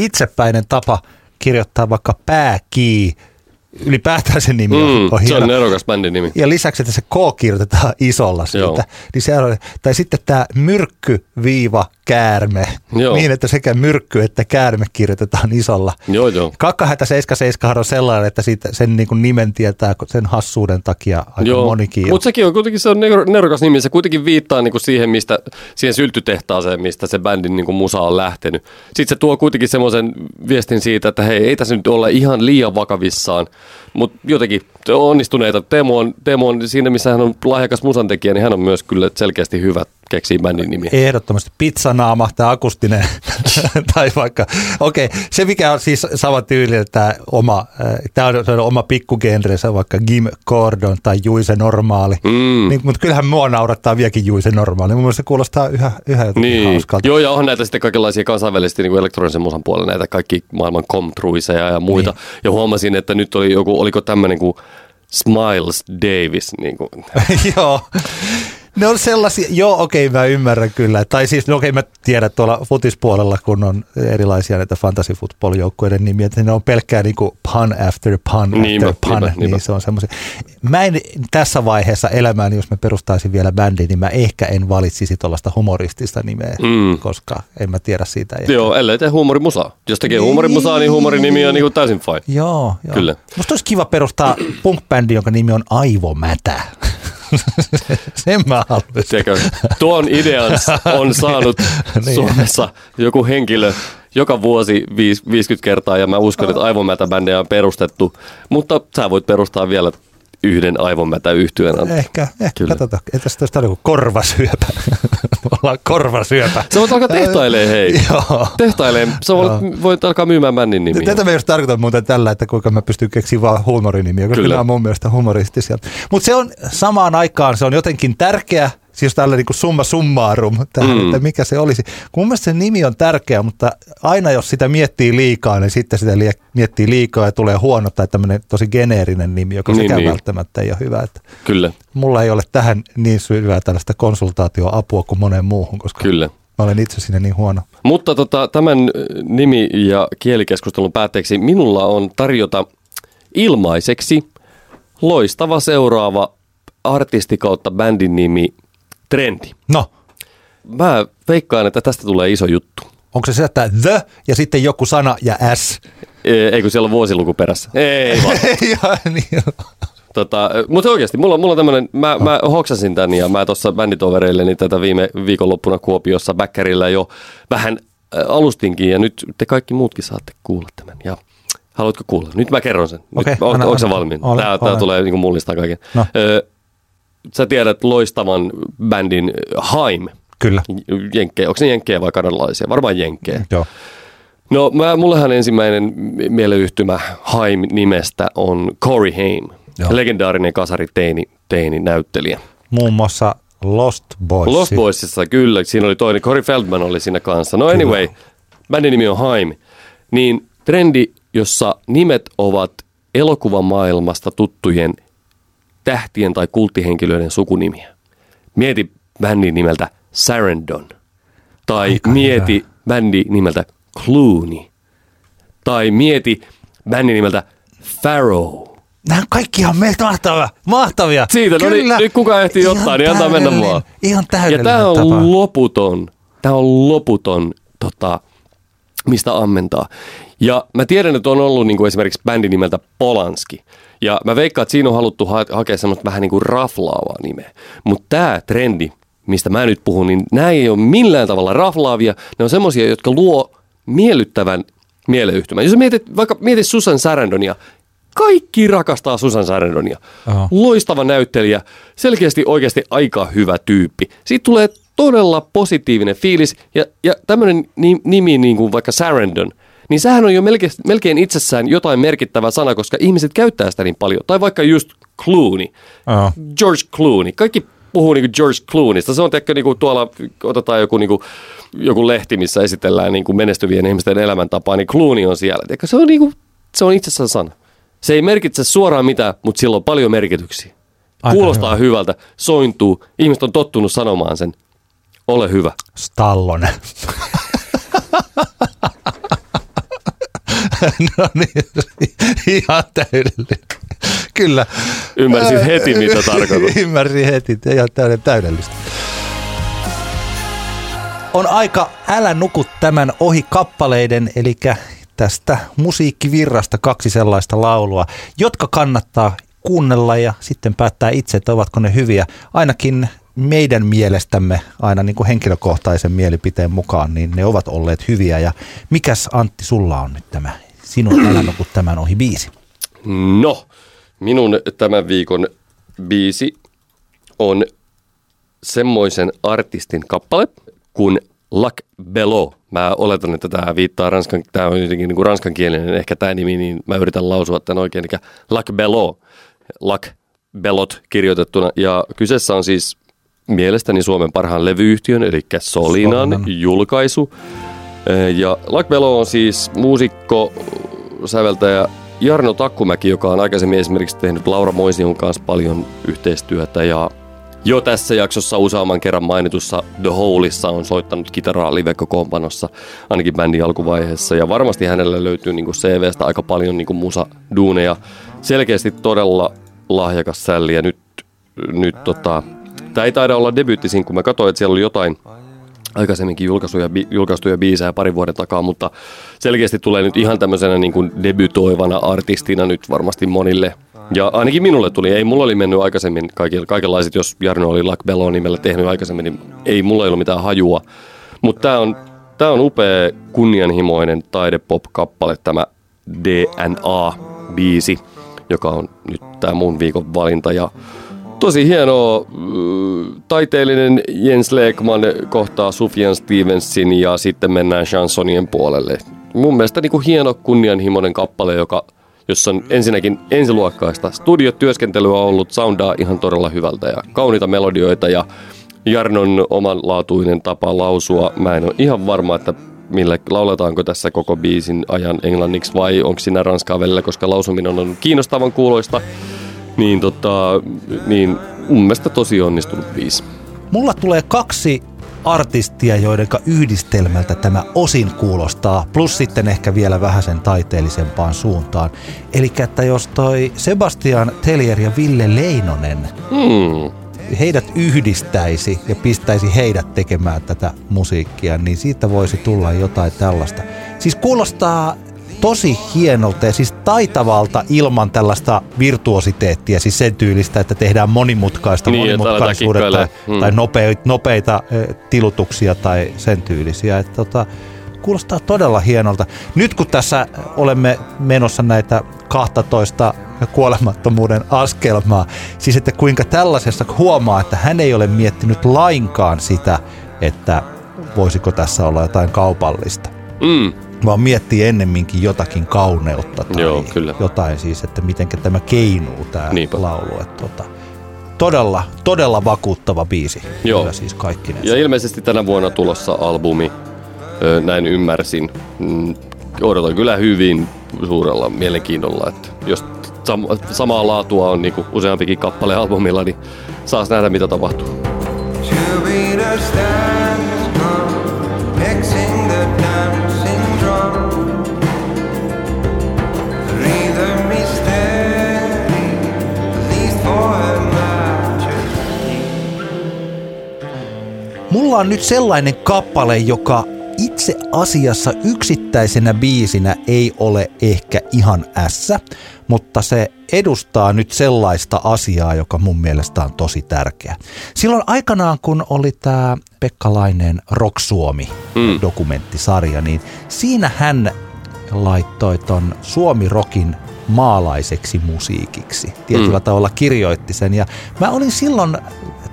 itsepäinen tapa kirjoittaa vaikka pääkii, ylipäätään sen nimi on hieno. Se on nerokas bändin nimi. Ja lisäksi, että se K kirjoitetaan isolla siitä. Niin se on, tai sitten tämä myrkky-käärme. Joo. Niin, että sekä myrkky että käärme kirjoitetaan isolla. Joo. 277 on sellainen, että siitä sen niin kuin nimen tietää sen hassuuden takia aika monikin. Mutta sekin on kuitenkin, se on nerokas nimi. Se kuitenkin viittaa niin kuin siihen syltytehtaaseen, mistä se bändin niin kuin musa on lähtenyt. Sitten se tuo kuitenkin semmoisen viestin siitä, että hei, ei tässä nyt olla ihan liian vakavissaan. Mutta jotenkin onnistuneita. Teemu on siinä, missä hän on lahjakas musantekijä, niin hän on myös kyllä selkeästi hyvä keksii bändin nimiä. Ehdottomasti pizzanaama, tämä akustinen, tai vaikka, okei, se mikä on siis sama tyyli, tämä on oma pikkugenreensä, vaikka Jim Gordon tai Juise Normaali, niin, mutta kyllähän mua naurattaa vieläkin Juise Normaali, mun mielestä kuulostaa yhä niin. Hauskalta. Joo, ja on näitä sitten kaikenlaisia kansainvälisesti niin kuin elektronisen musan puolella, näitä kaikki maailman komtruiseja ja muita, niin. Ja huomasin, että nyt oli oliko tämmöinen kuin Smiles Davis, niin kuin. Joo. Ne on sellaisia, mä ymmärrän kyllä. Tai siis, mä tiedän tuolla futispuolella, kun on erilaisia näitä fantasy football-joukkueiden nimiä, että ne on pelkkää niin kuin pun after pun niin se on semmoisia. Mä en tässä vaiheessa elämääni, jos mä perustaisin vielä bändin, niin mä ehkä en valitsisi tuollaista humoristista nimeä, koska en mä tiedä siitä. Joo, ellei tee huumorimusaa. Jos tekee huumorimusaa, niin huumorinimi on niin kuin täysin fine. Joo. Kyllä. Musta olisi kiva perustaa punk-bändi, jonka nimi on Aivomätä. Sen mä haluaisin. Tuon idean on saanut niin. Suomessa joku henkilö joka vuosi 50 kertaa, ja mä uskon, että Aivomätä-bändejä on perustettu, mutta sä voit perustaa vielä yhden Aivomätä-yhtyön. Ehkä katsotaan. Tästä on joku korvasyöpä. Ollaan korvasyöpä. Sä voit alkaa tehtailee, hei. Joo. Tehtailee. Sä voit alkaa myymään bändin nimiä. Tätä mä just tarkoitan muuten tällä, että kuinka mä pystyn keksiä vaan huumorinimiä, koska nämä on mun mielestä humoristisia. Mutta se on samaan aikaan, se on jotenkin tärkeä, siis tällä niin kuin summa summarum, että mikä se olisi. Mun mielestä se nimi on tärkeä, mutta aina jos sitä miettii liikaa, niin sitten sitä miettii liikaa ja tulee huono tai tämmöinen tosi geneerinen nimi, joka sekään välttämättä ei ole hyvä. Että kyllä. Mulla ei ole tähän niin syvää tällaista konsultaatioapua kuin moneen muuhun, koska kyllä. Mä olen itse sinne niin huono. Mutta tämän nimi- ja kielikeskustelun päätteeksi minulla on tarjota ilmaiseksi loistava seuraava artisti kautta bändin nimi trendi. No. Mä veikkaan, että tästä tulee iso juttu. Onko se sieltä the ja sitten joku sana ja s? Ei, kun siellä on vuosiluku perässä. Ei vaan. Niin. Mutta oikeasti, mulla on tämmönen, mä hoksasin tän ja mä tuossa bänditovereilleni tätä viime viikonloppuna Kuopiossa Bäkkärillä jo vähän alustinkin, ja nyt te kaikki muutkin saatte kuulla tämän. Ja haluatko kuulla? Nyt mä kerron sen. Onko se valmiin? Tää tulee niin kuin mullistaa kaiken. No. Sä tiedät loistavan bändin Haim. Kyllä. Jenkkejä. Onko ne jenkkejä vai kanadalaisia? Varmaan jenkkejä. Joo. No, mullehan ensimmäinen mieleyhtymä Haim-nimestä on Corey Haim. Joo. Legendaarinen kasariteini-näyttelijä. Muun muassa Lost Boysissa, kyllä. Siinä oli toinen. Corey Feldman oli siinä kanssa. No anyway, bändin nimi on Haim. Niin trendi, jossa nimet ovat elokuvamaailmasta tuttujen tähtien tai kulttihenkilöiden sukunimiä. Mieti bändin nimeltä Sarandon. Tai mieti bändin nimeltä Clooney. Tai mieti bändin nimeltä Farrow. Nämä kaikki on meiltä mahtavia. Siitä, kyllä. Nyt kukaan ehtii ottaa, niin antaa mennä vaan. Ihan täydellinen tapa. Ja tämä on loputon, mistä ammentaa. Ja mä tiedän, että on ollut niin kuin esimerkiksi bändin nimeltä Polanski. Ja mä veikkaan, että siinä on haluttu hakea semmoista vähän niin kuin raflaavaa nimeä. Mutta tämä trendi, mistä mä nyt puhun, niin nämä ei ole millään tavalla raflaavia. Ne on semmoisia, jotka luo miellyttävän mieleyhtymään. Jos mietit Susan Sarandonia, kaikki rakastaa Susan Sarandonia. Aha. Loistava näyttelijä, selkeästi oikeasti aika hyvä tyyppi. Siitä tulee todella positiivinen fiilis ja tämmöinen nimi niin kuin vaikka Sarandon, niin sehän on jo melkein itsessään jotain merkittävää sana, koska ihmiset käyttää sitä niin paljon. Tai vaikka just Clooney, aha, George Clooney, kaikki puhuu niinku George Clooneysta. Se on ehkä niinku tuolla, otetaan joku lehti, missä esitellään niinku menestyvien ihmisten elämäntapaa, niin Clooney on siellä. Ehkä se on, niinku, se on itsessään sana. Se ei merkitse suoraan mitään, mutta sillä on paljon merkityksiä. Aika kuulostaa hyvältä, sointuu, ihmiset on tottunut sanomaan sen. Ole hyvä. Stallone. No niin, ihan täydellinen. Kyllä. Ymmärsit heti, mitä tarkoitan. Ymmärsin heti, ihan täydellistä. On aika Älä nuku tämän ohi kappaleiden, eli tästä musiikkivirrasta kaksi sellaista laulua, jotka kannattaa kuunnella ja sitten päättää itse, että ovatko ne hyviä. Ainakin meidän mielestämme aina niin kuin henkilökohtaisen mielipiteen mukaan, niin ne ovat olleet hyviä. Ja mikäs Antti sulla on nyt tämä sinun Älä nuku tämän ohi biisi? No, minun tämän viikon biisi on semmoisen artistin kappale kuin Lack Bello. Mä oletan, että tämä viittaa ranskan, tämä on jotenkin niin kuin ranskankielinen ehkä tämä nimi, niin mä yritän lausua tämän oikein, eli Lack Bello, Lack Bellot kirjoitettuna. Ja kyseessä on siis mielestäni Suomen parhaan levyyhtiön, eli Solinan julkaisu. Ja Lack Bello on siis muusikko, säveltäjä Jarno Takkumäki, joka on aikaisemmin esimerkiksi tehnyt Laura Moision kanssa paljon yhteistyötä ja jo tässä jaksossa useamman kerran mainitussa The Houlissa on soittanut kitaraa live-kokoonpanossa, ainakin bändin alkuvaiheessa. Ja varmasti hänellä löytyy niin kuin CVstä aika paljon niin kuin musaduuneja. Selkeästi todella lahjakas sälli. Ja nyt tämä ei taida olla debyyttisin, kun mä katsoin, että siellä oli jotain aikaisemminkin julkaistuja biisejä parin vuoden takaa, mutta selkeästi tulee nyt ihan tämmöisenä niin kuin debytoivana artistina nyt varmasti monille. Ja ainakin minulle tuli. Ei mulla oli mennyt aikaisemmin kaikenlaiset, jos Jarno oli Lack Bello nimellä tehnyt aikaisemmin, niin ei mulla ei ollut mitään hajua. Mutta tää on upea, kunnianhimoinen taidepop-kappale, tämä DNA-biisi, joka on nyt tää mun viikon valinta. Ja tosi hieno taiteellinen Jens Lekman kohtaa Sufjan Stevensin ja sitten mennään chansonien puolelle. Mun mielestä niin kuin hieno, kunnianhimoinen kappale, jossa on ensinnäkin ensiluokkaista studiotyöskentelyä ollut, soundaa ihan todella hyvältä ja kauniita melodioita ja Jarnon omanlaatuinen tapa lausua. Mä en ole ihan varma, että millä lauletaanko tässä koko biisin ajan englanniksi vai onko siinä ranskaa välillä, koska lausuminen on kiinnostavan kuuloista. Niin mun mielestä tosi onnistunut biisi. Mulla tulee kaksi artistia, joidenka yhdistelmältä tämä osin kuulostaa, plus sitten ehkä vielä vähän sen taiteellisempaan suuntaan. Eli että jos toi Sebastian Tellier ja Ville Leinonen, heidät yhdistäisi ja pistäisi heidät tekemään tätä musiikkia, niin siitä voisi tulla jotain tällaista. Siis kuulostaa tosi hienolta ja siis taitavalta ilman tällaista virtuositeettia, siis sen tyylistä, että tehdään monimutkaista niin, monimutkaisuudetta tai nopeita tilutuksia tai sen tyylisiä. Että kuulostaa todella hienolta. Nyt kun tässä olemme menossa näitä 12 kuolemattomuuden askelmaa, siis että kuinka tällaisessa huomaa, että hän ei ole miettinyt lainkaan sitä, että voisiko tässä olla jotain kaupallista. Vaan miettii ennemminkin jotakin kauneutta tai joo, jotain siis, että miten tämä keinuu tämä laulu. Että todella, todella vakuuttava biisi. Joo. Kyllä siis kaikkinensa. Ja ilmeisesti tänä vuonna tulossa albumi, näin ymmärsin. Odotan kyllä hyvin suurella mielenkiinnolla, että jos samaa laatua on niin kuin useampikin kappale albumilla, niin saas nähdä mitä tapahtuu. Mulla on nyt sellainen kappale, joka itse asiassa yksittäisenä biisinä ei ole ehkä ihan ässä, mutta se edustaa nyt sellaista asiaa, joka mun mielestä on tosi tärkeä. Silloin aikanaan, kun oli tämä Pekka Laineen Rock Suomi-dokumenttisarja, niin siinä hän laittoi ton Suomi-rokin maalaiseksi musiikiksi. Tietyllä tavalla kirjoitti sen. Ja mä olin silloin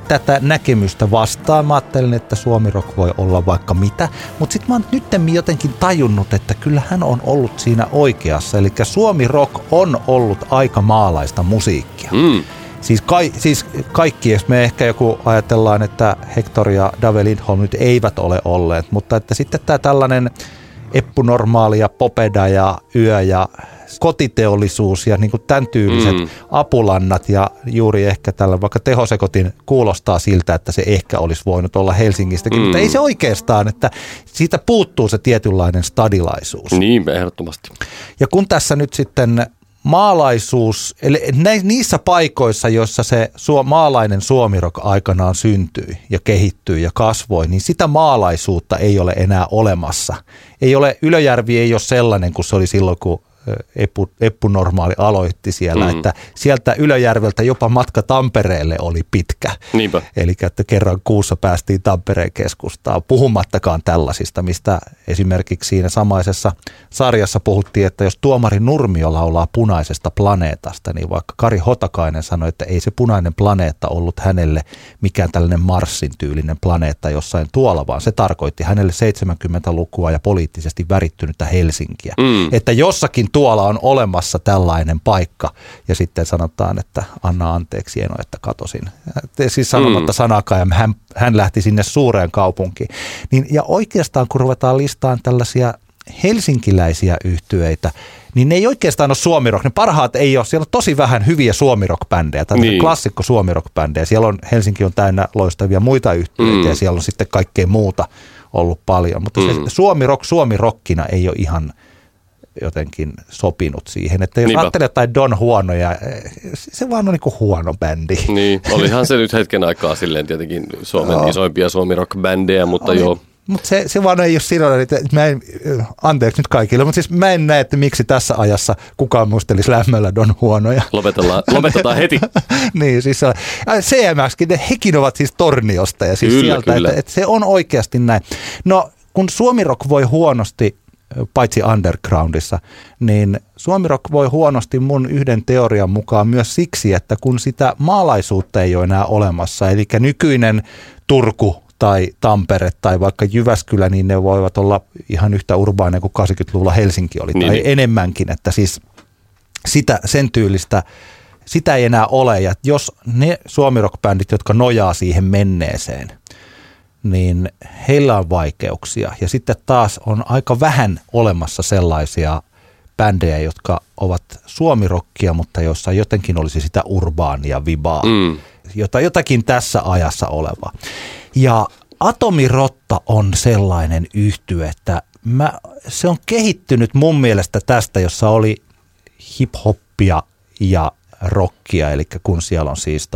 tätä näkemystä vastaan. Mä ajattelin, että suomirock voi olla vaikka mitä. Mutta sitten mä oon nyttemmin jotenkin tajunnut, että kyllä hän on ollut siinä oikeassa. Eli suomirock on ollut aika maalaista musiikkia. Siis kaikki, jos me ehkä joku ajatellaan, että Hector ja Dave Lindholm nyt eivät ole olleet, mutta että sitten tämä tällainen Eppu Normaali ja Popeda ja Yö ja kotiteollisuus ja niin kuin tämän tyyliset apulannat ja juuri ehkä tällä vaikka tehosekotin kuulostaa siltä, että se ehkä olisi voinut olla Helsingistäkin, mutta ei se oikeastaan, että siitä puuttuu se tietynlainen stadilaisuus. Niin, ehdottomasti. Ja kun tässä nyt sitten maalaisuus, eli niissä paikoissa, joissa se maalainen suomirock aikanaan syntyi ja kehittyi ja kasvoi, niin sitä maalaisuutta ei ole enää olemassa. Ylöjärvi ei ole sellainen kuin se oli silloin, kun Eppu Normaali aloitti siellä, että sieltä Ylöjärveltä jopa matka Tampereelle oli pitkä. Niinpä. Eli että kerran kuussa päästiin Tampereen keskustaan, puhumattakaan tällaisista, mistä esimerkiksi siinä samaisessa sarjassa puhuttiin, että jos tuomari Nurmio laulaa Punaisesta planeetasta, niin vaikka Kari Hotakainen sanoi, että ei se Punainen planeetta ollut hänelle mikään tällainen Marsin tyylinen planeetta jossain tuolla, vaan se tarkoitti hänelle 70-lukua ja poliittisesti värittynyttä Helsinkiä. Että jossakin tuolla on olemassa tällainen paikka ja sitten sanotaan, että anna anteeksi Eno, että katosin. Siis sanomatta sanakaan ja hän lähti sinne suureen kaupunkiin. Ja oikeastaan kun ruvetaan listaan tällaisia helsinkiläisiä yhtyeitä, niin ne ei oikeastaan ole suomirock. Ne parhaat ei ole. Siellä on tosi vähän hyviä suomirock-bändejä, tämmöisiä klassikko suomirock-bändejä. Siellä on, Helsinki on täynnä loistavia muita yhtyeitä ja siellä on sitten kaikkea muuta ollut paljon. Mutta se suomirock suomirockina ei ole ihan jotenkin sopinut siihen, että jos ajattelee jotain Don Huonoja, se vaan on niin kuin huono bändi. Niin, olihan se nyt hetken aikaa silleen tietenkin Suomen isoimpia suomirock-bändejä, mutta joo. Mutta se vaan ei ole silloin, että anteeksi nyt kaikille, mutta siis mä en näe, että miksi tässä ajassa kukaan muistelisi lämmöllä Don Huonoja. Lopetetaan heti. Niin, siis CMXkin, hekin ovat siis Torniosta ja siis kyllä, sieltä, että se on oikeasti näin. No, kun suomirock voi huonosti, paitsi undergroundissa, niin suomirock voi huonosti mun yhden teorian mukaan myös siksi, että kun sitä maalaisuutta ei ole enää olemassa, eli nykyinen Turku tai Tampere tai vaikka Jyväskylä, niin ne voivat olla ihan yhtä urbaaneja kuin 80-luvulla Helsinki oli, tai enemmänkin, että siis sen tyylistä, sitä ei enää ole, ja jos ne suomirock-bändit, jotka nojaa siihen menneeseen, niin heillä on vaikeuksia. Ja sitten taas on aika vähän olemassa sellaisia bändejä, jotka ovat suomirokkia, mutta joissa jotenkin olisi sitä urbaania vibaa, jotakin tässä ajassa oleva. Ja Atomi Rotta on sellainen yhtye, että se on kehittynyt mun mielestä tästä, jossa oli hip-hoppia ja rockia, eli kun siellä on siis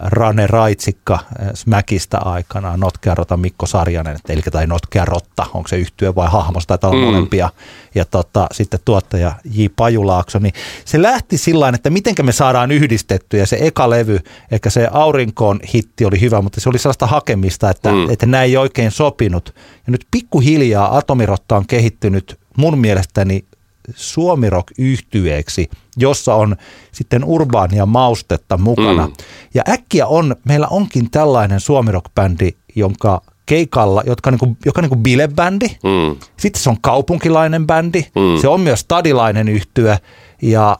Rane Raitsikka Smäkistä aikanaan, Notkerotta Mikko Sarjanen, eli Notkerotta, onko se yhtye vai hahmo, sitä täällä on molempia, ja sitten tuottaja J. Pajulaakso, niin se lähti sillain, että mitenkä me saadaan yhdistettyä, ja se eka levy, ehkä se Aurinkoon hitti oli hyvä, mutta se oli sellaista hakemista, että nämä ei oikein sopinut, ja nyt pikkuhiljaa Atomi Rotta on kehittynyt mun mielestäni suomirock-yhtyeeksi, jossa on sitten urbaania maustetta mukana. Ja äkkiä meillä onkin tällainen suomirock-bändi, jonka keikalla, joka on niin kuin bilebändi. Sitten se on kaupunkilainen bändi, se on myös stadilainen yhtye ja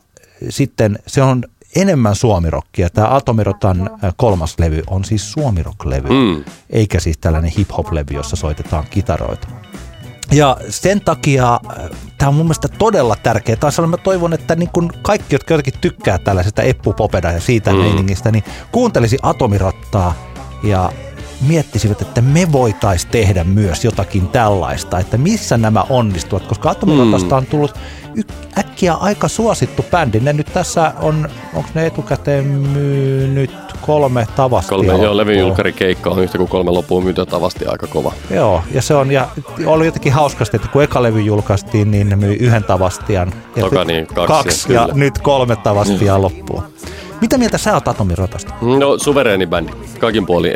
sitten se on enemmän suomirockia. Tämä Atomi Rotan kolmas levy on siis suomirock-levy, eikä siis tällainen hip-hop-levy, jossa soitetaan kitaroita. Ja sen takia tämä on mun mielestä todella tärkeää. Mä toivon, että niin kun kaikki, jotka jotenkin tykkää tällaisesta Eppu Popeda ja siitä meiningistä, niin kuuntelisi Atomi Rottaa ja miettisivät, että me voitaisiin tehdä myös jotakin tällaista, että missä nämä onnistuvat, koska Atomi Rottasta on tullut äkkiä aika suosittu bändi. Ne nyt tässä on, onko ne etukäteen myynyt 3 Tavastia? 3, joo, levyjulkkarikeikka on yhtä kuin 3 loppuun myytä Tavastia aika kova. Joo, ja se on, ja oli jotenkin hauskasti, että kun eka levy julkaistiin, niin ne myi 1 Tavastian. Ja 2 ja nyt 3 Tavastia loppuun. Mitä mieltä sä oot Atomi Rotasta? No, suvereeni bändi. Kaikin puolin.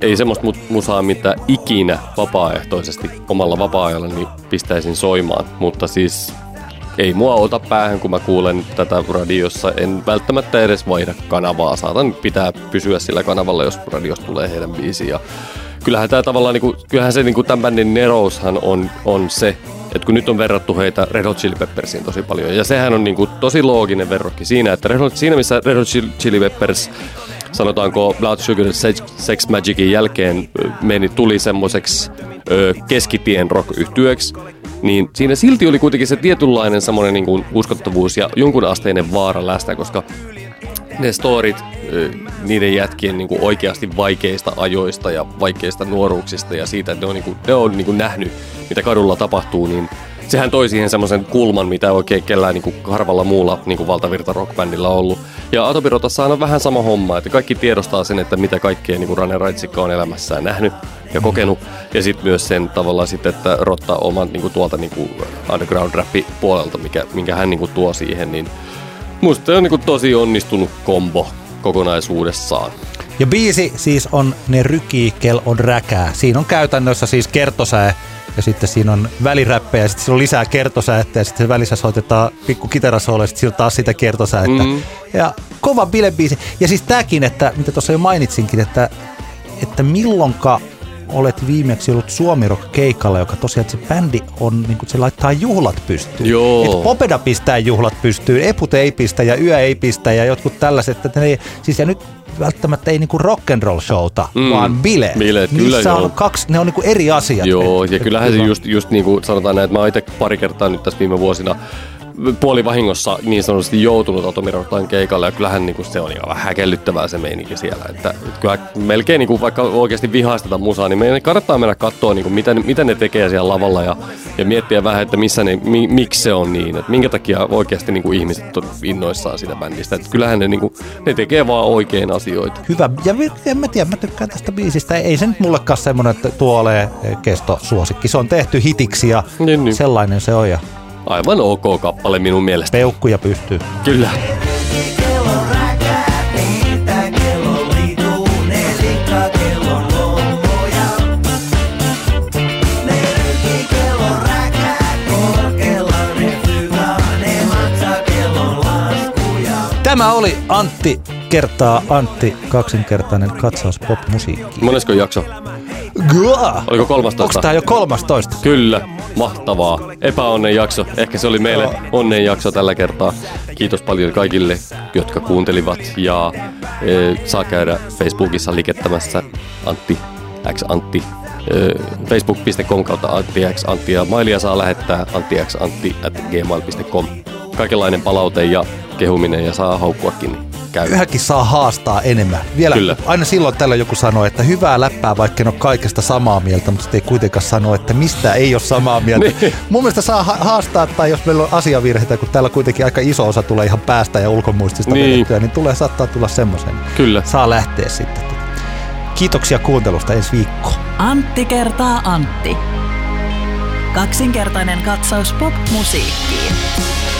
Ei semmoista musaa, mitä ikinä vapaaehtoisesti omalla vapaa-ajalla niin pistäisin soimaan. Mutta siis ei mua ota päähän, kun mä kuulen tätä radiossa. En välttämättä edes vaihda kanavaa. Saatan pitää pysyä sillä kanavalla, jos radiosta tulee heidän biisi. Ja kyllähän tämä tavallaan, kyllähän se tämän bändin neroushan on se, että kun nyt on verrattu heitä Red Hot Chili Peppersiin tosi paljon. Ja sehän on tosi looginen verrokki siinä, että missä Red Hot Chili Peppers, sanotaanko Blood Sugar Sex Magicin jälkeen tuli semmoiseksi keskitien rock-yhtyeeksi, niin siinä silti oli kuitenkin se tietynlainen semmoinen uskottavuus ja jonkun asteinen vaara läsnä, koska ne storit niiden jätkien oikeasti vaikeista ajoista ja vaikeista nuoruuksista ja siitä, että ne on nähnyt, mitä kadulla tapahtuu, niin sehän toi siihen semmoisen kulman, mitä oikein kellään harvalla muulla valtavirta rockbändillä on ollut. Ja Atomi Rotassa on vähän sama homma, että kaikki tiedostaa sen, että mitä kaikkea Rane Raitsikka on elämässään nähnyt ja kokenut. Ja sitten myös sen tavallaan sitten, että Rotta oman tuolta underground-rappi puolelta, minkä hän tuo siihen, niin musta se on tosi onnistunut kombo kokonaisuudessaan. Ja biisi siis on Ne rykii, kel on räkää. Siinä on käytännössä siis kertosää ja sitten siinä on väliräppejä ja sitten siinä on lisää kertosäättä ja sitten välissä soitetaan pikku kitarasoolo ja sitten siinä on taas sitä kertosäättä. Mm-hmm. Ja kova bilebiisi. Ja siis tääkin, että mitä tuossa jo mainitsinkin, että milloinka olet viimeksi ollut Suomi-rock-keikalla, joka tosiaan se bändi on, se laittaa juhlat pystyyn. Joo. Et Popeda pistää juhlat pystyyn, Eput ei pistä ja Yö ei pistä ja jotkut tällaiset. Että ne ei, siis ja nyt välttämättä ei rock'n'roll-showta, vaan bileet. Bileet, kyllä joo. On kaksi, ne on eri asiat. Joo, ja kyllähän se just niin kuin sanotaan näin, että mä oon itse pari kertaa nyt tässä viime vuosina puolivahingossa niin sanotusti joutunut Atomi Rottaan keikalle, ja kyllähän se on ihan vähän häkellyttävää se meininki siellä. Että kyllä melkein vaikka oikeasti vihaisteta musaa, niin meidän kannattaa mennä katsoa, mitä ne tekee siellä lavalla ja miettiä vähän, että missä ne, miksi se on niin. Että minkä takia oikeasti ihmiset on innoissaan siitä bändistä. Että kyllähän ne, ne tekee vaan oikein asioita. Hyvä. Ja en mä tiedä, mä tykkään tästä biisistä. Ei se nyt mullekaan semmoinen, että tuo ole kestosuosikki. Se on tehty hitiksi ja niin. Sellainen se on. Aivan ok kappale minun mielestä. Peukkuja pystyy. Kyllä. Tämä oli Antti kertaa Antti kaksinkertainen katsaus popmusiikkiin. Monesko jakso? Gua! Oliko 13? Onko tää jo 13? Kyllä, mahtavaa. Epäonnen jakso. Ehkä se oli meille onnen jakso tällä kertaa. Kiitos paljon kaikille, jotka kuuntelivat. Ja saa käydä Facebookissa likettämässä Antti X Antti. Facebook.com/AnttiXAntti. Ja mailia saa lähettää anttiXantti@gmail.com. Kaikenlainen palaute ja kehuminen ja saa haukkuakin. Yhäkin saa haastaa enemmän. Vielä kyllä. Aina silloin tällä joku sanoo, että hyvää läppää, vaikka en ole kaikesta samaa mieltä, mutta sitten ei kuitenkaan sano, että mistä ei ole samaa mieltä. Niin. Mun mielestä saa haastaa, tai jos meillä on asiavirheitä, kun täällä kuitenkin aika iso osa tulee ihan päästä ja ulkomuistista menettyä, niin saattaa tulla semmoisen. Kyllä. Saa lähteä sitten. Kiitoksia kuuntelusta ensi viikko. Antti kertaa Antti. Kaksinkertainen katsaus pop-musiikkiin.